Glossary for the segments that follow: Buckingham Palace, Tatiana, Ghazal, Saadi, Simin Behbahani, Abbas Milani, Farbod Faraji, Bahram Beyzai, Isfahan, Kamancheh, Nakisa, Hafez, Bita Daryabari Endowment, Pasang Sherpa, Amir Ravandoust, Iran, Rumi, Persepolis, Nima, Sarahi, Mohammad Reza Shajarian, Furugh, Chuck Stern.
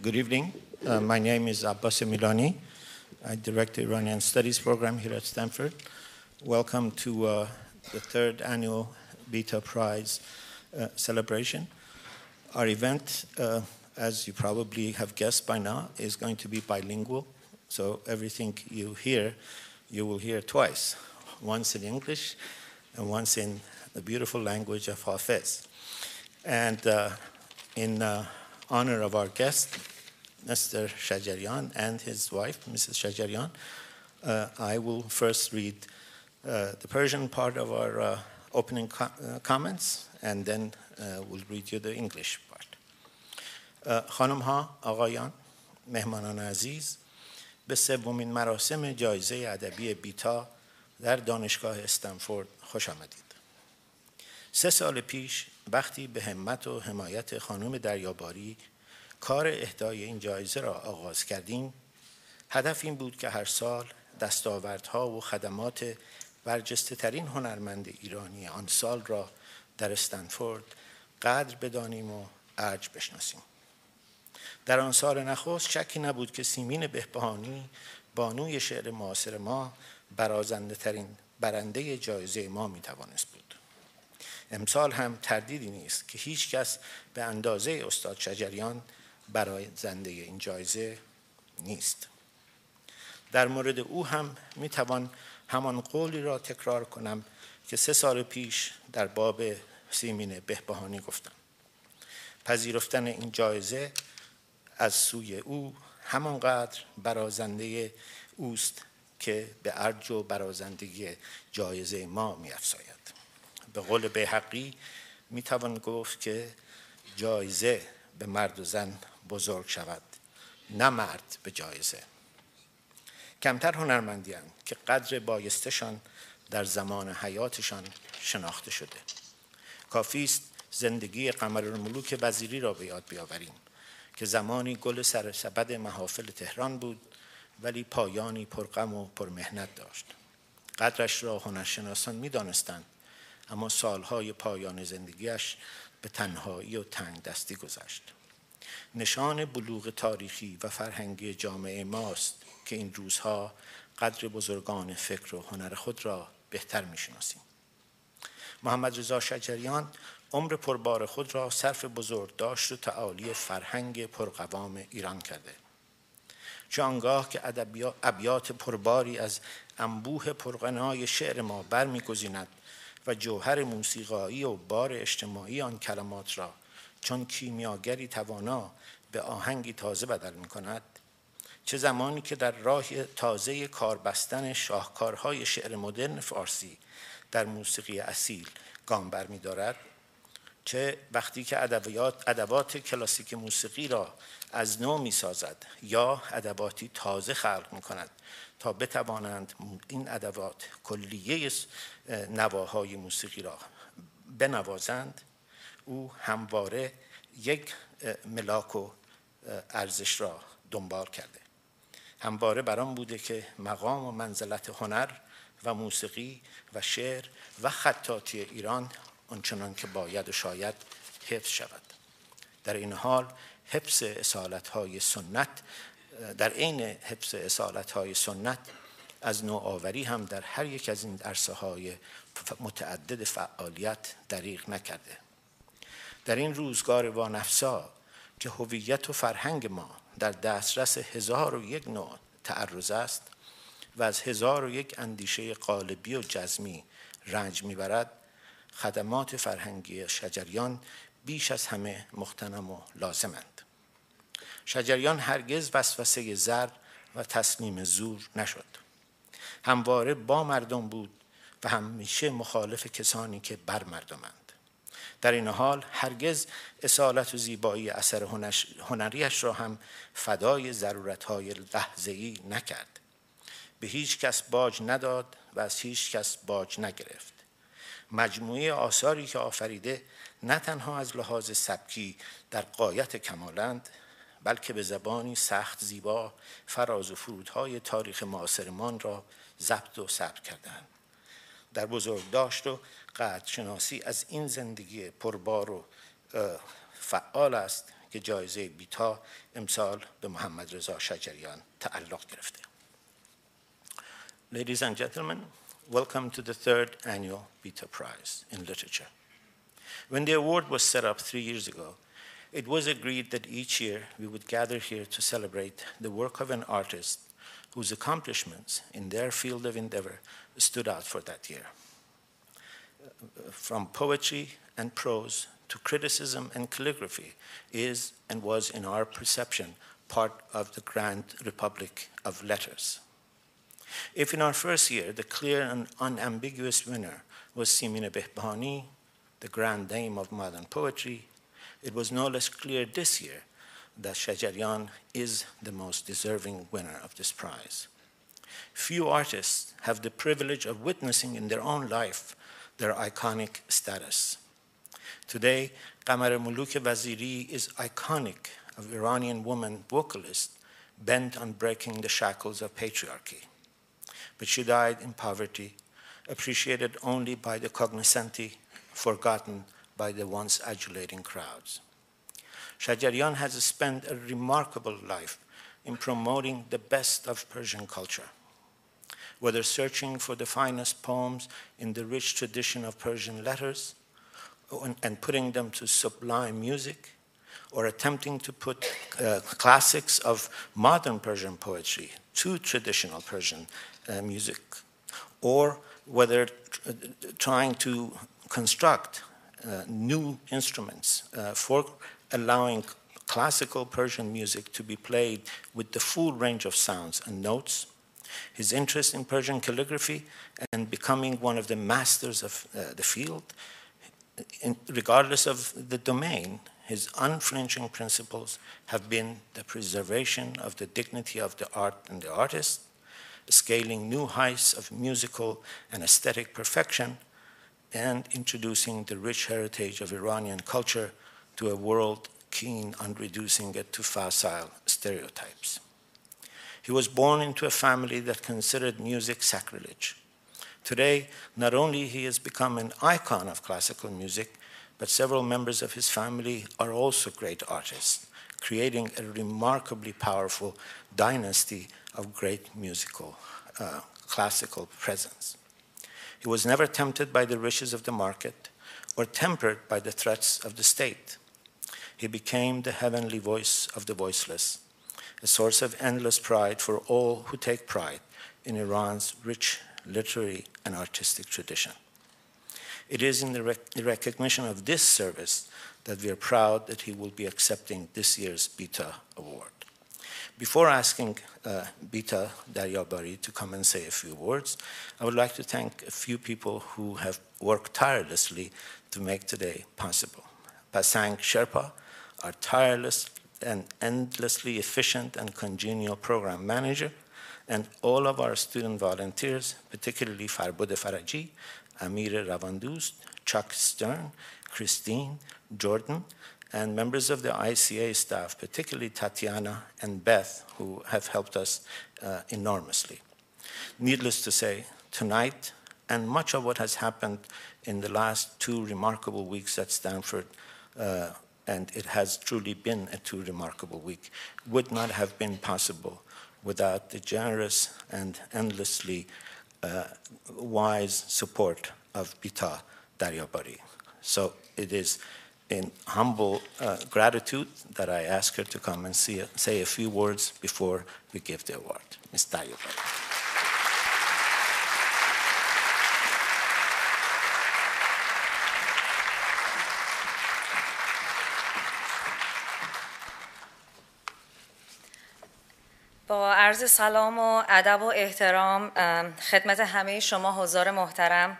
Good evening. My name is Abbas Milani. I direct the Iranian Studies program here at Stanford. Welcome to the third annual Bita Prize celebration. Our event, as you probably have guessed by now, is going to be bilingual. So everything you hear, you will hear twice, once in English and once in the beautiful language of Hafez. And in honor of our guest, Mr. Shajarian and his wife, Mrs. Shajarian, I will first read the Persian part of our opening comments, and then we'll read you the English part. Khanumha, Aghayan, Mehmanan Aziz, به سومین مراسم جایزه ادبی بیتا در دانشگاه استنفورد خوش آمدید. 3 سال پیش وقتی به همت و حمایت خانم دریاباری کار اهدای این جایزه را آغاز کردیم، هدف این بود که هر سال دستاوردها و خدمات برجسته ترین هنرمند ایرانی آن سال را در استنفورد قدر بدانیم و ارج بشناسیم. در آن سال نخست شکی نبود که سیمین بهبهانی بانوی شعر معاصر ما برازنده ترین برنده جایزه ما می توانست بود. امسال هم تردیدی نیست که هیچ کس به اندازه استاد شجریان برازنده این جایزه نیست. در مورد او هم می توان همان قولی را تکرار کنم که 3 سال پیش در باب سیمین بهبهانی گفتم. پذیرفتن این جایزه از سوی او همانقدر برازنده اوست که به ارج و برازندگی جایزه ما می‌افزاید. به قول بیهقی میتوان گفت که جایزه به مرد و زن بزرگ شود، نه مرد به جایزه. کمتر هنرمندی‌اند که قدر بایستشان در زمان حیاتشان شناخته شده. کافی است زندگی قمر الملوک وزیری را به یاد بیاوریم که زمانی گل سرسبد محافل تهران بود، ولی پایانی پرغم و پرمحنت داشت. قدرش را هنرشناسان می دانستند، اما سالهای پایان زندگیش به تنهایی و تنگ دستی گذشت. نشان بلوغ تاریخی و فرهنگی جامعه ماست که این روزها قدر بزرگان فکر و هنر خود را بهتر می شناسیم. محمد رضا شجریان عمر پربار خود را صرف بزرگداشت و تعالی فرهنگ پرقوام ایران کرده. چه آنگاه که ابیات پرباری از انبوه پرغنای شعر ما برمی‌گزیند و جوهر موسیقایی و بار اجتماعی آن کلمات را چون کیمیاگری توانا به آهنگی تازه بدل می‌کند، چه زمانی که در راه تازه کار بستن شاهکارهای شعر مدرن فارسی در موسیقی اصیل گام برمی‌دارد، چه وقتی که ادوات کلاسیک موسیقی را از نو می سازد یا ادواتی تازه خلق می کند تا بتوانند این ادوات کلیه نواهای موسیقی را بنوازند، او همواره یک ملاک و ارزش را دنبال کرده. همواره برام بوده که مقام و منزلت هنر و موسیقی و شعر و خطاطی ایران آنچنان که باید و شاید حفظ شود. در این حال حفظ اصالت‌های سنت از نوآوری هم در هر یک از این عرصه‌های متعدد فعالیت دریغ نکرده. در این روزگار وانفسا که هویت و فرهنگ ما در دسترس 1001 نوع تعرض است و از 1001 اندیشه قالبی و جزمی رنج میبرد، خدمات فرهنگی شجریان بیش از همه مختنم و لازمند. شجریان هرگز وسوسه زر و تسلیم زور نشد. همواره با مردم بود و همیشه مخالف کسانی که بر مردمند. در این حال هرگز اصالت و زیبایی اثر هنریش را هم فدای ضرورت‌های لحظه‌ای نکرد. به هیچ کس باج نداد و از هیچ کس باج نگرفت. مجموعه آثاری که آفریده نه تنها از لحاظ سبکی در غایت کمالند، بلکه به زبانی سخت زیبا فراز و فرودهای تاریخ معاصرمان را ضبط و ثبت کردند. در بزرگداشت و قدرشناسی از این زندگی پربار و فعال است که جایزه بیتا امسال به محمد رضا شجریان تعلق گرفته. Ladies and gentlemen, welcome to the third annual Bita Prize in Literature. When the award was set up 3 years ago, it was agreed that each year we would gather here to celebrate the work of an artist whose accomplishments in their field of endeavor stood out for that year. From poetry and prose to criticism and calligraphy is and was, in our perception, part of the Grand Republic of Letters. If in our first year the clear and unambiguous winner was Simin Behbahani, the grand dame of modern poetry, it was no less clear this year that Shajarian is the most deserving winner of this prize. Few artists have the privilege of witnessing in their own life their iconic status. Today, Kamar ol-Molouk Vaziri is iconic of Iranian woman vocalist bent on breaking the shackles of patriarchy. But she died in poverty, appreciated only by the cognoscenti, forgotten by the once adulating crowds. Shajarian has spent a remarkable life in promoting the best of Persian culture. Whether searching for the finest poems in the rich tradition of Persian letters and putting them to sublime music, or attempting to put classics of modern Persian poetry to traditional Persian music, or whether trying to construct new instruments for allowing classical Persian music to be played with the full range of sounds and notes. His interest in Persian calligraphy and becoming one of the masters of the field, regardless of the domain, his unflinching principles have been the preservation of the dignity of the art and the artist, scaling new heights of musical and aesthetic perfection, and introducing the rich heritage of Iranian culture to a world keen on reducing it to facile stereotypes. He was born into a family that considered music sacrilege. Today, not only he has become an icon of classical music, but several members of his family are also great artists, creating a remarkably powerful dynasty of great musical, classical presence. He was never tempted by the riches of the market or tempered by the threats of the state. He became the heavenly voice of the voiceless, a source of endless pride for all who take pride in Iran's rich literary and artistic tradition. It is in the recognition of this service that we are proud that he will be accepting this year's Bita Award. Before asking Bita Daryabari to come and say a few words, I would like to thank a few people who have worked tirelessly to make today possible. Pasang Sherpa, our tireless and endlessly efficient and congenial program manager, and all of our student volunteers, particularly Farbod Faraji, Amir Ravandoust, Chuck Stern, Christine, Jordan, and members of the ICA staff, particularly Tatiana and Beth, who have helped us enormously. Needless to say, tonight, and much of what has happened in the last 2 remarkable weeks at Stanford, and it has truly been a 2 remarkable week, would not have been possible without the generous and endlessly wise support of Bita Daryabari. So it is in humble gratitude that I ask her to come and say a few words before we give the award. Ms. Daryabari. با عرض سلام و ادب و احترام خدمت همه شما حضار محترم،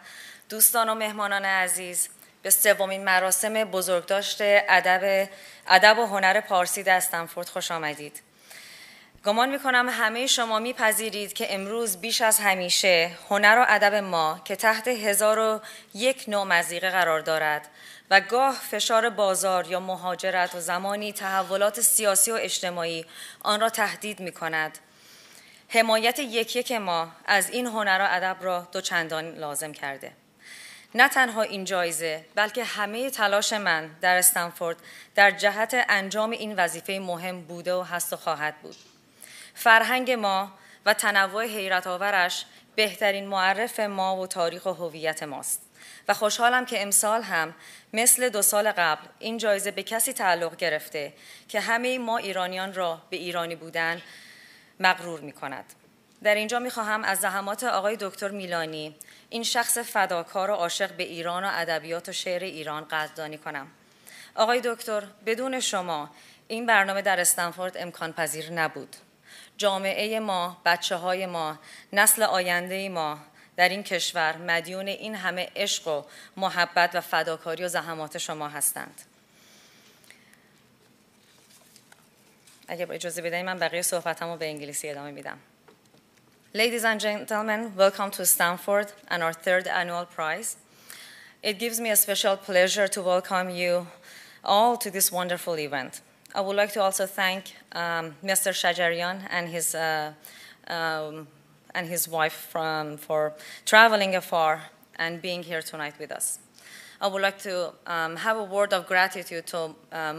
دوستان و مهمانان عزیز، به سومین مراسم بزرگداشت ادب و هنر پارسی در استنفورد خوش آمدید. گمان می‌کنم همه شما می‌پذیرید که امروز بیش از همیشه هنر و ادب ما که تحت 1001 نوع مضیقه قرار دارد و گاه فشار بازار یا مهاجرت و زمانی تحولات سیاسی و اجتماعی آن را تهدید می‌کند، حمایت یک یک ما از این هنر و ادب را دوچندان لازم کرده. نه تنها این جایزه بلکه همه تلاش من در استنفورد در جهت انجام این وظیفه مهم بوده و هست و خواهد بود. فرهنگ ما و تنوع حیرت آورش بهترین معرف ما و تاریخ و هویت ماست و خوشحالم که امسال هم مثل دو سال قبل این جایزه به کسی تعلق گرفته که همه ما ایرانیان را به ایرانی بودن مغرور می کند. در اینجا می خواهم از زحمات آقای دکتر میلانی، این شخص فداکار و عاشق به ایران و ادبیات و شعر ایران قدردانی کنم. آقای دکتر، بدون شما این برنامه در استنفورد امکان پذیر نبود. جامعه ما، بچه های ما، نسل آینده ما در این کشور مدیون این همه عشق و محبت و فداکاری و زحمات شما هستند. اگه اجازه بدهید من بقیه صحبتمو به انگلیسی ادامه میدم. Ladies and gentlemen, welcome to Stanford and our third annual prize. It gives me a special pleasure to welcome you all to this wonderful event. I would like to also thank Mr. Shajarian and his wife for traveling afar and being here tonight with us. I would like to have a word of gratitude to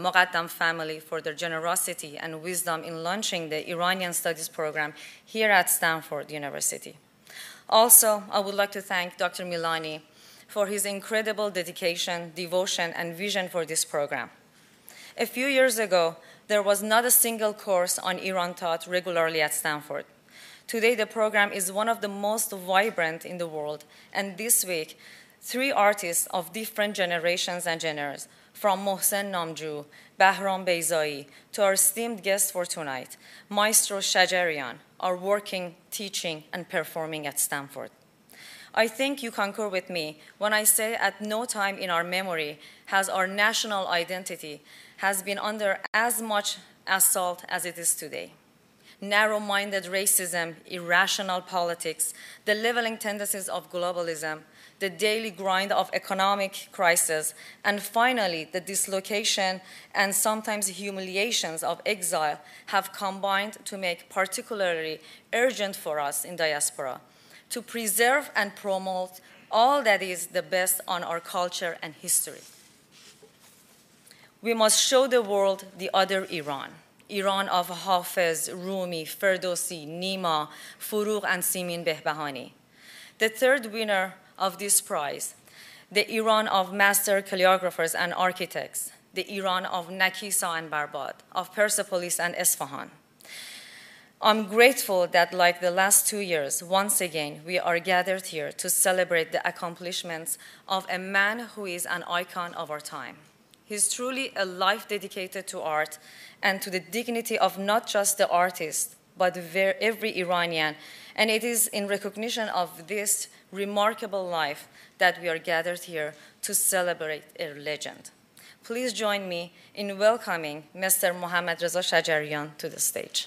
Moqaddam family for their generosity and wisdom in launching the Iranian Studies program here at Stanford University. Also, I would like to thank Dr. Milani for his incredible dedication, devotion, and vision for this program. A few years ago, there was not a single course on Iran taught regularly at Stanford. Today, the program is one of the most vibrant in the world, and this week, three artists of different generations and genres, from Mohsen Namju, Bahram Beyzai, to our esteemed guest for tonight, Maestro Shajarian, are working, teaching, and performing at Stanford. I think you concur with me when I say at no time in our memory has our national identity has been under as much assault as it is today. Narrow-minded racism, irrational politics, the leveling tendencies of globalism, the daily grind of economic crisis, and finally, the dislocation and sometimes humiliations of exile have combined to make particularly urgent for us in diaspora to preserve and promote all that is the best on our culture and history. We must show the world the other Iran, Iran of Hafez, Rumi, Ferdowsi, Nima, Furugh, and Simin Behbahani. The third winner of this prize, the Iran of master calligraphers and architects, the Iran of Nakisa and Barbad, of Persepolis and Isfahan. I'm grateful that, like the last 2 years, once again, we are gathered here to celebrate the accomplishments of a man who is an icon of our time. He's truly a life dedicated to art and to the dignity of not just the artist, but every Iranian, and it is in recognition of this remarkable life that we are gathered here to celebrate a legend. Please join me in welcoming Mr. Mohammad Reza Shajarian to the stage.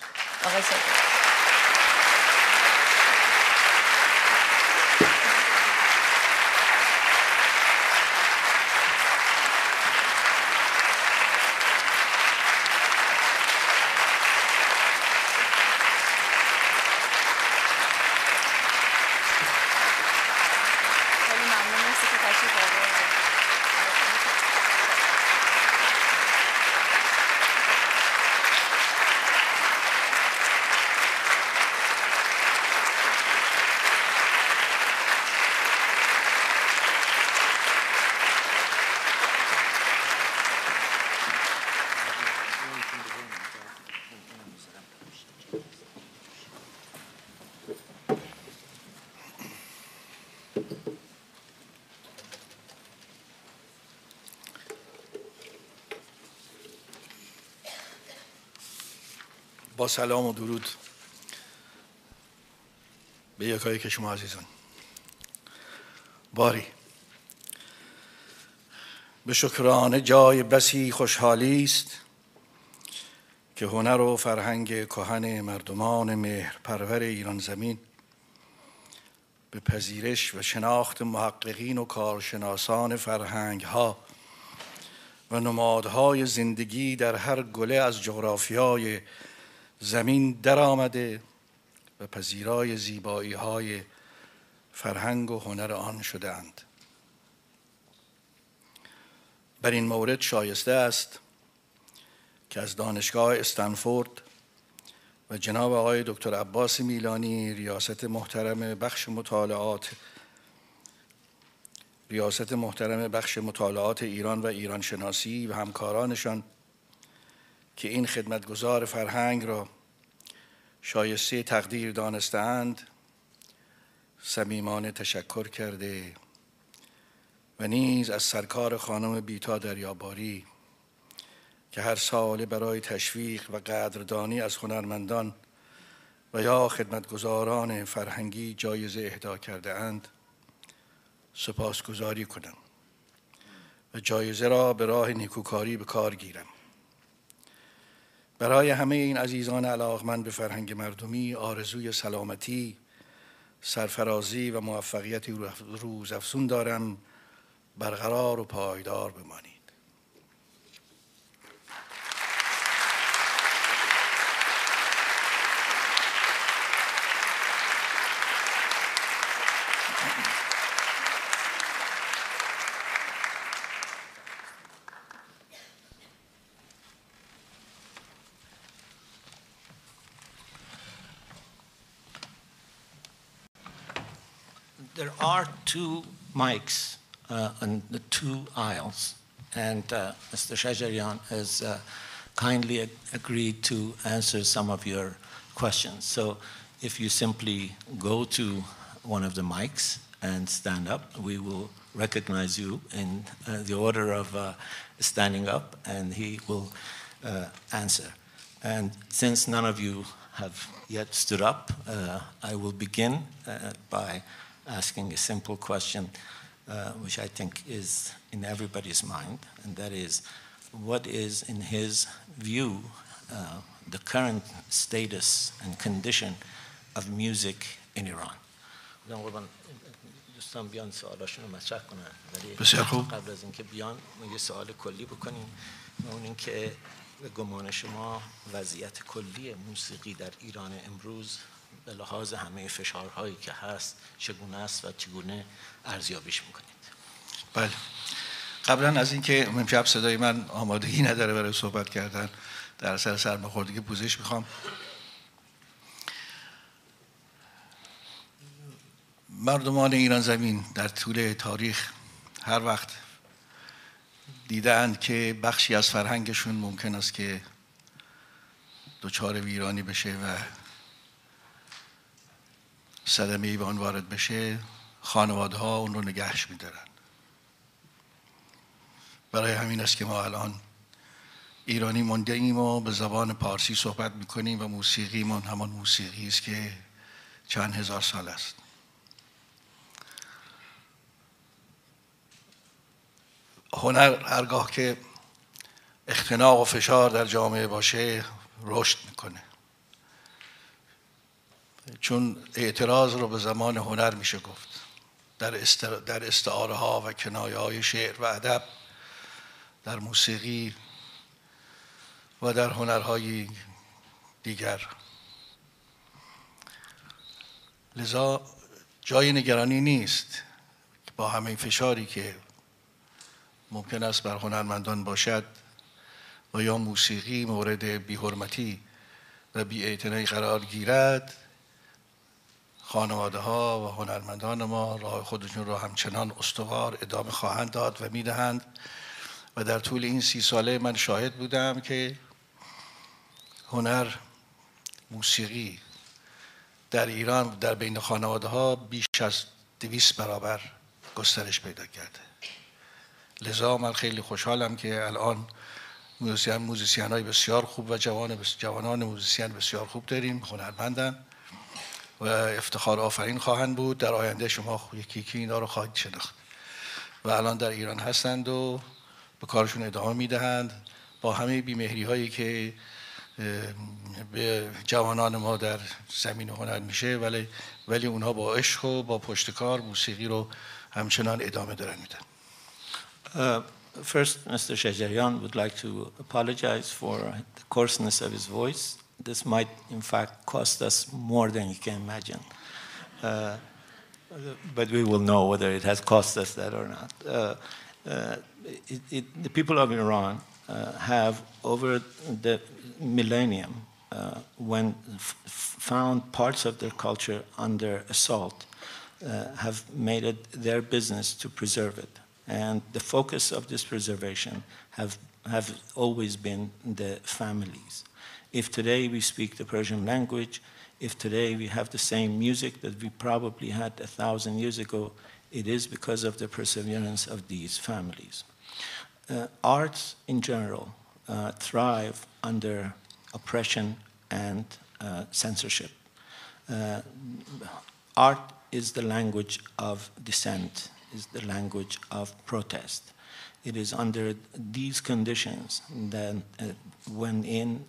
با سلام و درود به یکایک شما عزیزان. باری به شکرانه جای بسی خوشحالی است که هنر و فرهنگ کهن مردمان مهرپرور ایران زمین به پذیرش و شناخت محققین و کارشناسان فرهنگها و نمادهای زندگی در هر گله از جغرافیای زمین در آمده و پذیرای زیبایی های فرهنگ و هنر آن شدند. بر این مورد شایسته است که از دانشگاه استنفورد و جناب آقای دکتر عباس میلانی ریاست محترم بخش مطالعات ایران و ایرانشناسی و همکارانشان که این خدمتگزار فرهنگ را شایسته تقدیر دانستند صمیمانه تشکر کرده و نیز از سرکار خانم بیتا دریاباری که هر سال برای تشویق و قدردانی از هنرمندان و یا خدمتگزاران فرهنگی جایزه اهدا کرده اند سپاسگزاری کنم و جایزه را به راه نیکوکاری به کار گیرم. برای همه این عزیزان علاقمند به فرهنگ مردمی آرزوی سلامتی، سرفرازی و موفقیت روزافزون دارم. برقرار و پایدار بمانید. There are two mics on the two aisles, and Mr. Shajarian has kindly agreed to answer some of your questions. So if you simply go to one of the mics and stand up, we will recognize you in the order of standing up, and he will answer. And since none of you have yet stood up, I will begin by asking a simple question, which I think is in everybody's mind, and that is, what is, in his view, the current status and condition of music in Iran? بله. قبلا از اینکه امشب صدای من آمادگی نداره برای صحبت کردن در اثر سرماخوردگی پوزش میخوام. مردمان ایران زمین در طول تاریخ هر وقت دیدند که بخشی از فرهنگشون ممکن است که دچار ویرانی بشه و صدمه ای به آن وارد بشه، خانواده ها اون رو نگهش می‌دارن. برای همین است که ما الان ایرانی مونده ایم و به زبان پارسی صحبت می‌کنیم و موسیقیمون همان موسیقی است که چند هزار سال است. هنر هرگاه که اختناق و فشار در جامعه باشه رشد می‌کنه. چون اعتراض رو به زمان هنر میشه گفت. در استعاره ها و کنایه های شعر و ادب، در موسیقی و در هنرهای دیگر. لذا جای نگرانی نیست با همه فشاری که ممکن است بر هنرمندان باشد و یا موسیقی مورد بی‌حرمتی و بی‌اعتنایی قرار گیرد. خانواده ها و هنرمندان ما راه خودشون را همچنان استوار ادامه خواهند داد و میدهند و در طول این 30 ساله من شاهد بودم که هنر، موسیقی در ایران در بین خانواده ها بیش از 200 برابر گسترش پیدا کرده. لذا من خیلی خوشحالم که الان موزیسین‌های بسیار خوب و جوانان موزیسین بسیار خوب داریم، هنرمندان و افتخار آفرین خواهند بود. در آینده شما یکی یکی اینا رو خواهید شناخت و الان در ایران هستند و به کارشون ادامه میدهند با همه بیمهری هایی که به جوانان ما در زمین هنر میشه، ولی اونها با عشق و با پشتکار موسیقی رو همچنان ادامه دارن میدن. First, Mr. Shajarian would like to apologize for the coarseness of his voice. This might, in fact, cost us more than you can imagine. But we will know whether it has cost us that or not. the people of Iran have, over the millennium, when found parts of their culture under assault, have made it their business to preserve it. And the focus of this preservation have always been the families. If today we speak the Persian language, if today we have the same music that we probably had 1,000 years ago, it is because of the perseverance of these families. Arts in general thrive under oppression and censorship. Art is the language of dissent, is the language of protest. It is under these conditions that when in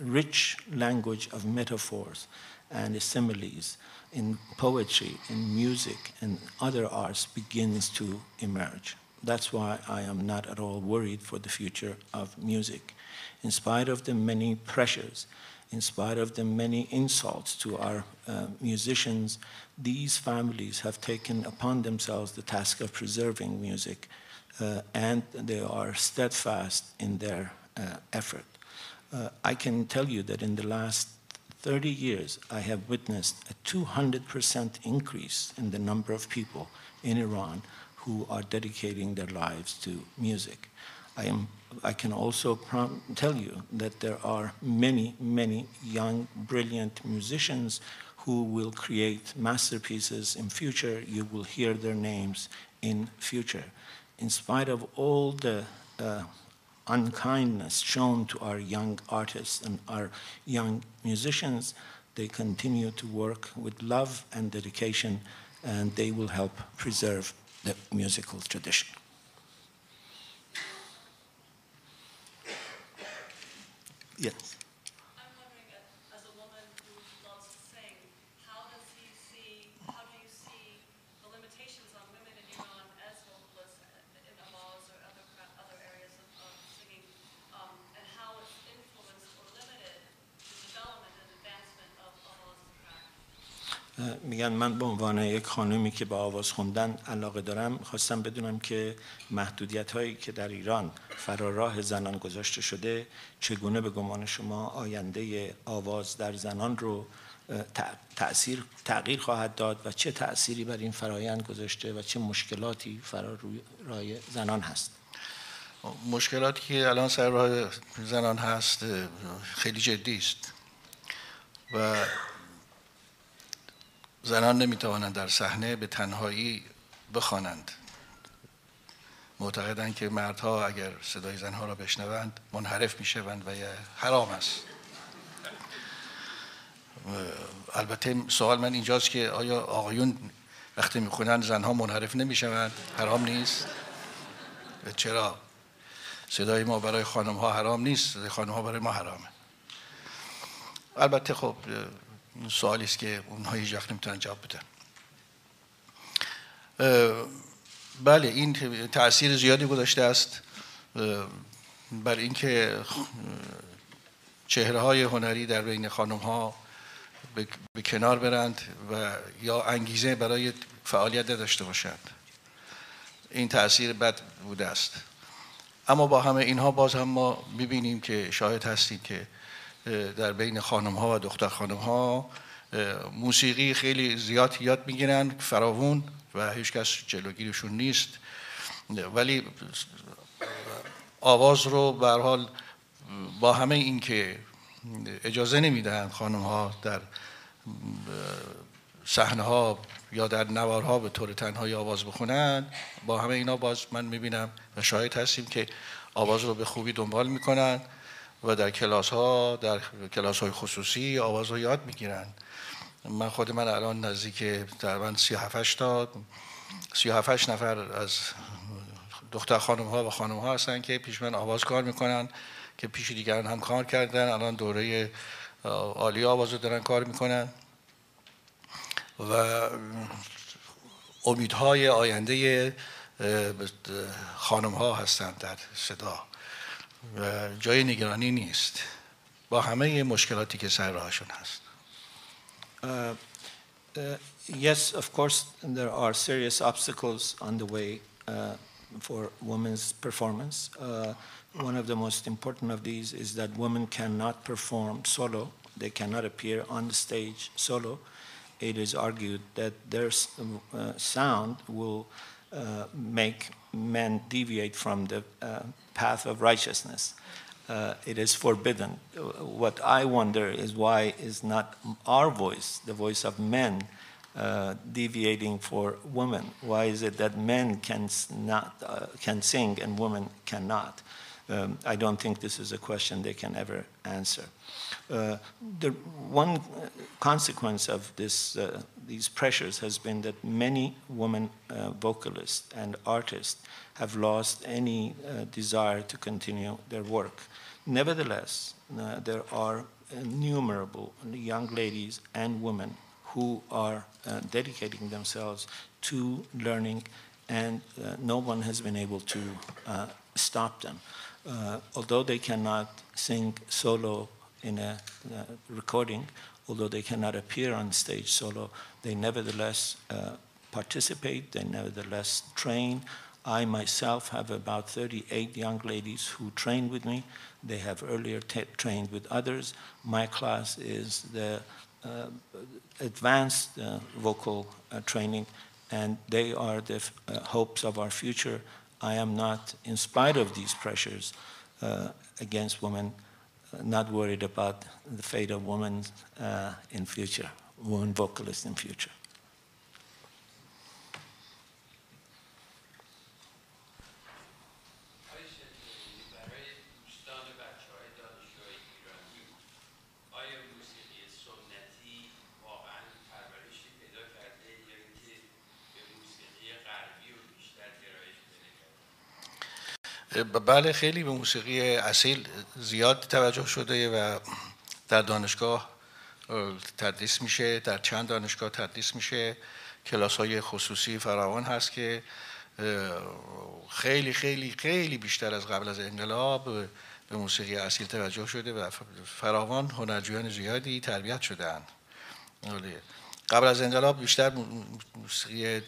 rich language of metaphors and similes, in poetry, in music, and other arts begins to emerge. That's why I am not at all worried for the future of music. In spite of the many pressures, in spite of the many insults to our musicians, these families have taken upon themselves the task of preserving music, and they are steadfast in their effort. I can tell you that in the last 30 years, I have witnessed a 200% increase in the number of people in Iran who are dedicating their lives to music. I can also tell you that there are many, many young, brilliant musicians who will create masterpieces in future. You will hear their names in future. In spite of all the unkindness shown to our young artists and our young musicians, they continue to work with love and dedication, and they will help preserve the musical tradition. Yes. I'm wondering, as a woman who loves to sing, how do you see the limitations on women in Iran as vocalists in Abbas or other areas of singing, and how it's influenced or limited the development and advancement of Abbas craft? میگن من به عنوان یک خانومی که به آواز خوندن علاقه دارم، خواستم بدونم که محدودیت‌هایی که در ایران فراراه زنان گذاشته شده چگونه به گمان شما آینده آواز در زنان رو تغییر خواهد داد و چه تأثیری بر این فرایند گذاشته و چه مشکلاتی فراراه زنان هست؟ مشکلاتی که الان سر راه زنان هست خیلی جدی است و زنان نمیتوانند در صحنه به تنهایی بخوانند. معتقدند که مردها اگر صدای زنها را بشنوند منحرف میشوند و حرام است. البته سوال من اینجاست که آیا آقایون وقتی میخونند زنها منحرف نمیشوند؟ حرام نیست؟ چرا؟ صدای ما برای خانمها حرام نیست، صدای خانمها برای ما حرامه. البته خب سوالی است که اونها هیچ وقت نمیتونن جواب بدن. بله این تأثیر زیادی گذاشته است بر اینکه چهره‌های هنری در بین خانم‌ها به کنار برند و یا انگیزه برای فعالیت داشته باشند. این تأثیر بد بوده است. اما با همه اینها باز هم ما می‌بینیم که شاهد هستیم که در بین خانم‌ها و دختر خانم‌ها موسیقی خیلی زیاد یاد می‌گیرند، فراوون، و هیچ کس جلوگیرشون نیست، ولی آواز رو به هر حال با همه این که اجازه نمیدن خانم ها در صحنه ها یا در نوارها به طور تنهایی آواز بخونن، با همه اینا باز من میبینم و شاهد هستیم که آواز رو به خوبی دنبال میکنن و در کلاس های خصوصی آواز رو یاد میگیرن. من خود من الان نزدیک تقریباً 37 نفر از دختر خانم‌ها و خانم‌ها هستن که پیش من آواز کار میکنن، که پیش دیگران هم کار کردن، الان دوره عالی آواز رو دارن کار میکنن و امیدهای آینده خانم‌ها هستن در صدا و جای نگرانی نیست با همه مشکلاتی که سر راهشون هست. Yes, of course, there are serious obstacles on the way. for women's performance. One of the most important of these is that women cannot perform solo. They cannot appear on the stage solo. It is argued that their sound will make men deviate from the path of righteousness. It is forbidden. What I wonder is why is not our voice, the voice of men, deviating for women? Why is it that men can sing and women cannot? I don't think this is a question they can ever answer. The one consequence of this, these pressures has been that many women vocalists and artists have lost any desire to continue their work. Nevertheless, there are innumerable young ladies and women who are dedicating themselves to learning, and no one has been able to stop them. Although they cannot sing solo in a recording, although they cannot appear on stage solo, they nevertheless participate, they nevertheless train. I myself have about 38 young ladies who train with me. They have earlier trained with others. My class is the advanced vocal training, and they are the hopes of our future. I am not, in spite of these pressures against women, not worried about the fate of women in future, women vocalists in future. بله خیلی به موسیقی اصیل زیاد توجه شده و در دانشگاه تدریس میشه، در چند دانشگاه تدریس میشه، کلاس‌های خصوصی فراوان هست که خیلی خیلی خیلی بیشتر از قبل از انقلاب به موسیقی اصیل توجه شده و فراوان هنرجویان زیادی تربیت شدن. قبل از انقلاب بیشتر موسیقی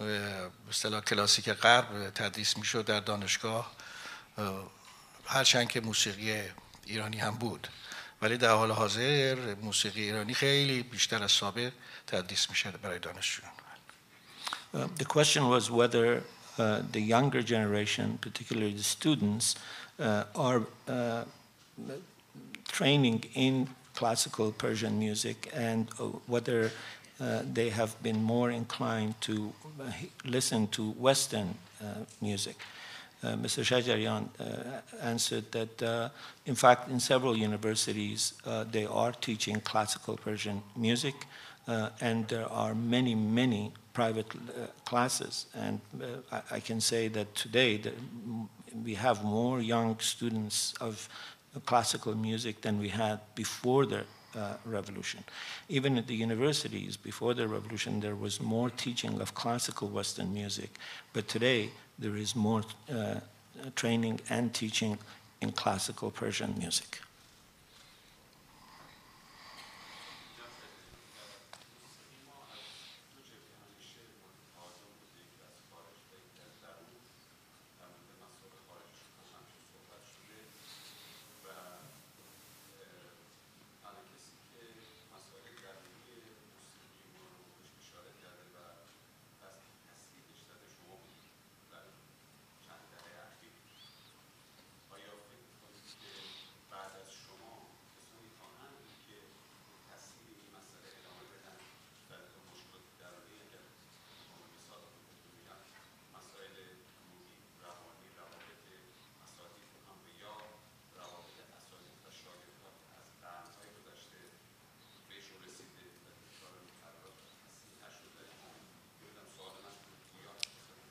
به اصطلاح کلاسیک غرب تدریس میشد در دانشگاه، هرچند که موسیقی ایرانی هم بود، ولی در حال حاضر موسیقی ایرانی خیلی بیشتر از سابق تدریس میشه برای دانشجویان. The question was whether the younger generation, particularly the students, are training in classical Persian music, and whether they have been more inclined to listen to Western music. Mr. Shajarian answered that, in fact, in several universities, they are teaching classical Persian music, and there are many, many private classes. And I can say that today that we have more young students of classical music than we had before the revolution. Even at the universities, before the revolution, there was more teaching of classical Western music, but today there is more training and teaching in classical Persian music.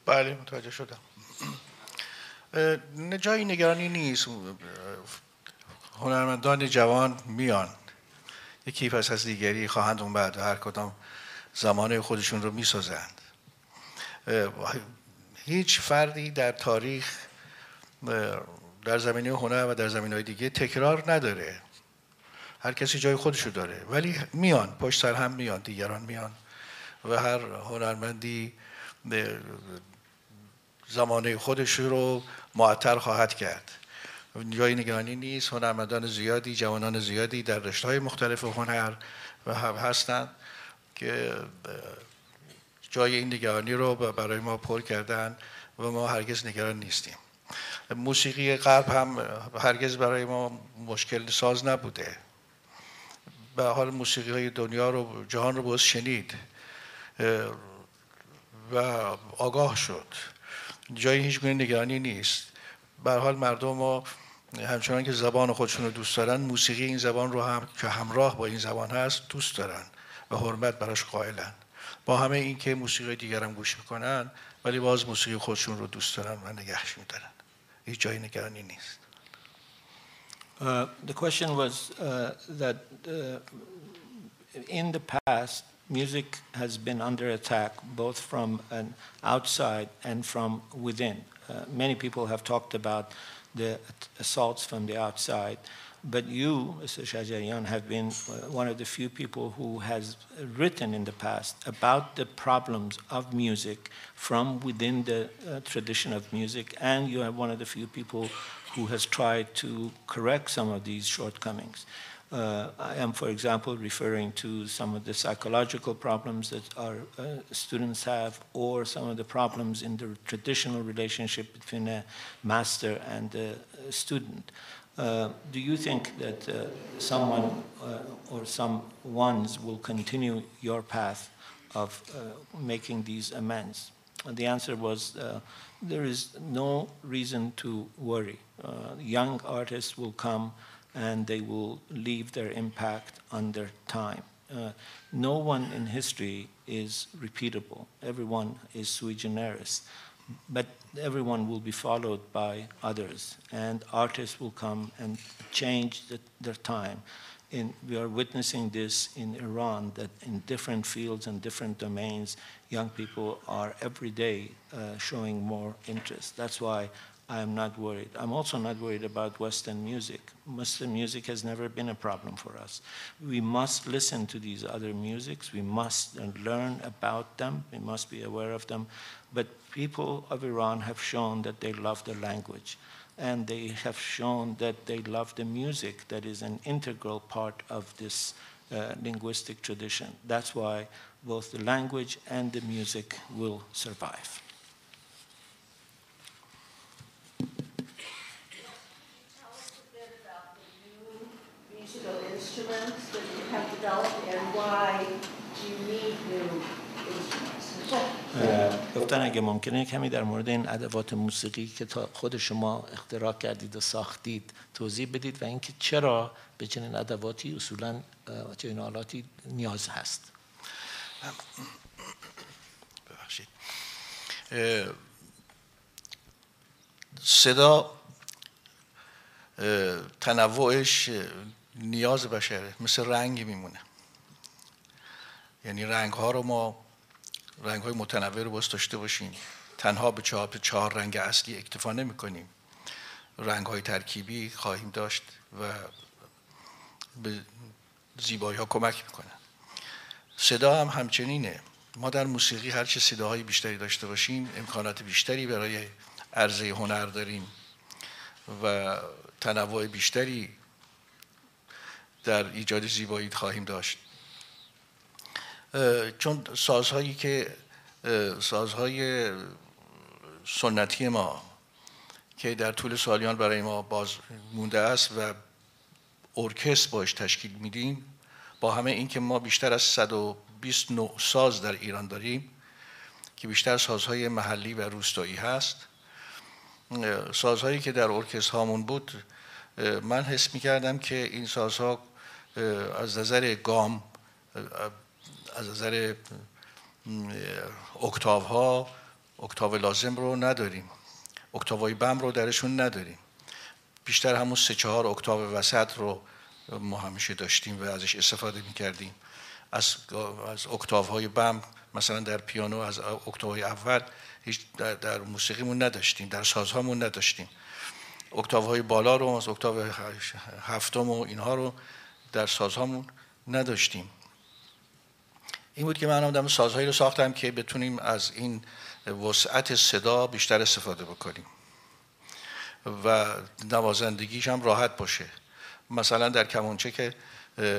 بله متوجه شدم. جایی نگرانی نیست. هنرمندان جوان میان. یکی پس از دیگری خواهند اون بعد هر کدام زمانه خودشون رو میسازند. هیچ فردی در تاریخ در زمینه هنر و در زمینه‌های دیگه تکرار نداره. هر کسی جای خودشو داره. ولی میان پشت سر هم میان، دیگران میان و هر هنرمندی زمانه خودش رو معطر خواهد کرد. جای نگرانی نیست، هنرمندان زیادی، جوانان زیادی در رشته‌های مختلف هنر و هم هستند که جای این نگرانی رو برای ما پر کردن و ما هرگز نگران نیستیم. موسیقی غرب هم هرگز برای ما مشکل ساز نبوده. به حال موسیقی های دنیا رو، جهان رو باز شنید و آگاه شد. جای هیچگونه نگرانی نیست. به حال مردم ما همچنان که زبان خودشون رو دوست دارن، موسیقی این زبان رو هم که همراه با این زبان هست دوست دارن و حرمت براش قائلن. با همه این که موسیقی دیگر هم گوش میکنن، ولی باز موسیقی خودشون رو دوست دارن و نگهش میدارن. هیچ جای نگرانی نیست. The question was that in the past, music has been under attack both from an outside and from within. Many people have talked about the assaults from the outside, but you, Mr. Shajarian, have been one of the few people who has written in the past about the problems of music from within the tradition of music, and you are one of the few people who has tried to correct some of these shortcomings. I am, for example, referring to some of the psychological problems that our students have, or some of the problems in the traditional relationship between a master and a student. Do you think that someone or some ones will continue your path of making these amends? And the answer was, there is no reason to worry. Young artists will come and they will leave their impact on their time. No one in history is repeatable. Everyone is sui generis, but everyone will be followed by others, and artists will come and change their time. We are witnessing this in Iran, that in different fields and different domains, young people are every day showing more interest. That's why I am not worried. I'm also not worried about Western music. Western music has never been a problem for us. We must listen to these other musics. We must learn about them. We must be aware of them. But people of Iran have shown that they love the language, and they have shown that they love the music that is an integral part of this linguistic tradition. That's why both the language and the music will survive. Instruments that you have developed, and why do you need new instruments? گفتن اگه ممکنه کمی در مورد این ادوات موسیقی که خود شما اختراع کردید و ساختید توضیح بدید و اینکه چرا به چنین ادواتی اصولاً و چنین آلاتی نیاز هست. ببخشید. صدا تنوعش نیاز بشره، مثل رنگ میمونه. یعنی رنگ‌ها رو ما، رنگ‌های متنوع رو باز داشته باشیم. تنها به چهار رنگ اصلی اکتفا نمی‌کنیم. رنگ‌های ترکیبی خواهیم داشت و به زیبایی‌ها کمک می‌کنن. صدا هم همچنینه. ما در موسیقی هر چه صداهای بیشتری داشته باشیم، امکانات بیشتری برای عرضه هنر داریم و تنوع بیشتری در ایجاد زیبایی خواهیم داشت. چون سازهایی که سازهای سنتی ما که در طول سالیان برای ما باز مونده است و ارکستر باش تشکیل میدیم، با همه این که ما بیشتر از 120 نوع ساز در ایران داریم که بیشتر سازهای محلی و روستایی هست، سازهایی که در ارکستر هامون بود، من حس می‌کردم که این سازها از نظر گام، از نظر اکتاوها، اکتاو لازم رو نداریم، اکتاوهای بم رو درشون نداریم. بیشتر همون 3-4 اکتاو وسط رو ما همیشه داشتیم و ازش استفاده می‌کردیم. از اکتاوهای بم مثلا در پیانو، از اکتاوهای اول هیچ در موسیقیمون نداشتیم، در سازهامون نداشتیم. اکتاوهای بالا رو، از اکتاو هفتم و اینها رو در سازهامون نداشتیم. این بود که من آمدم سازهایی رو ساختم که بتونیم از این وسعت صدا بیشتر استفاده بکنیم و نوازندگیش هم راحت باشه. مثلا در کمانچه که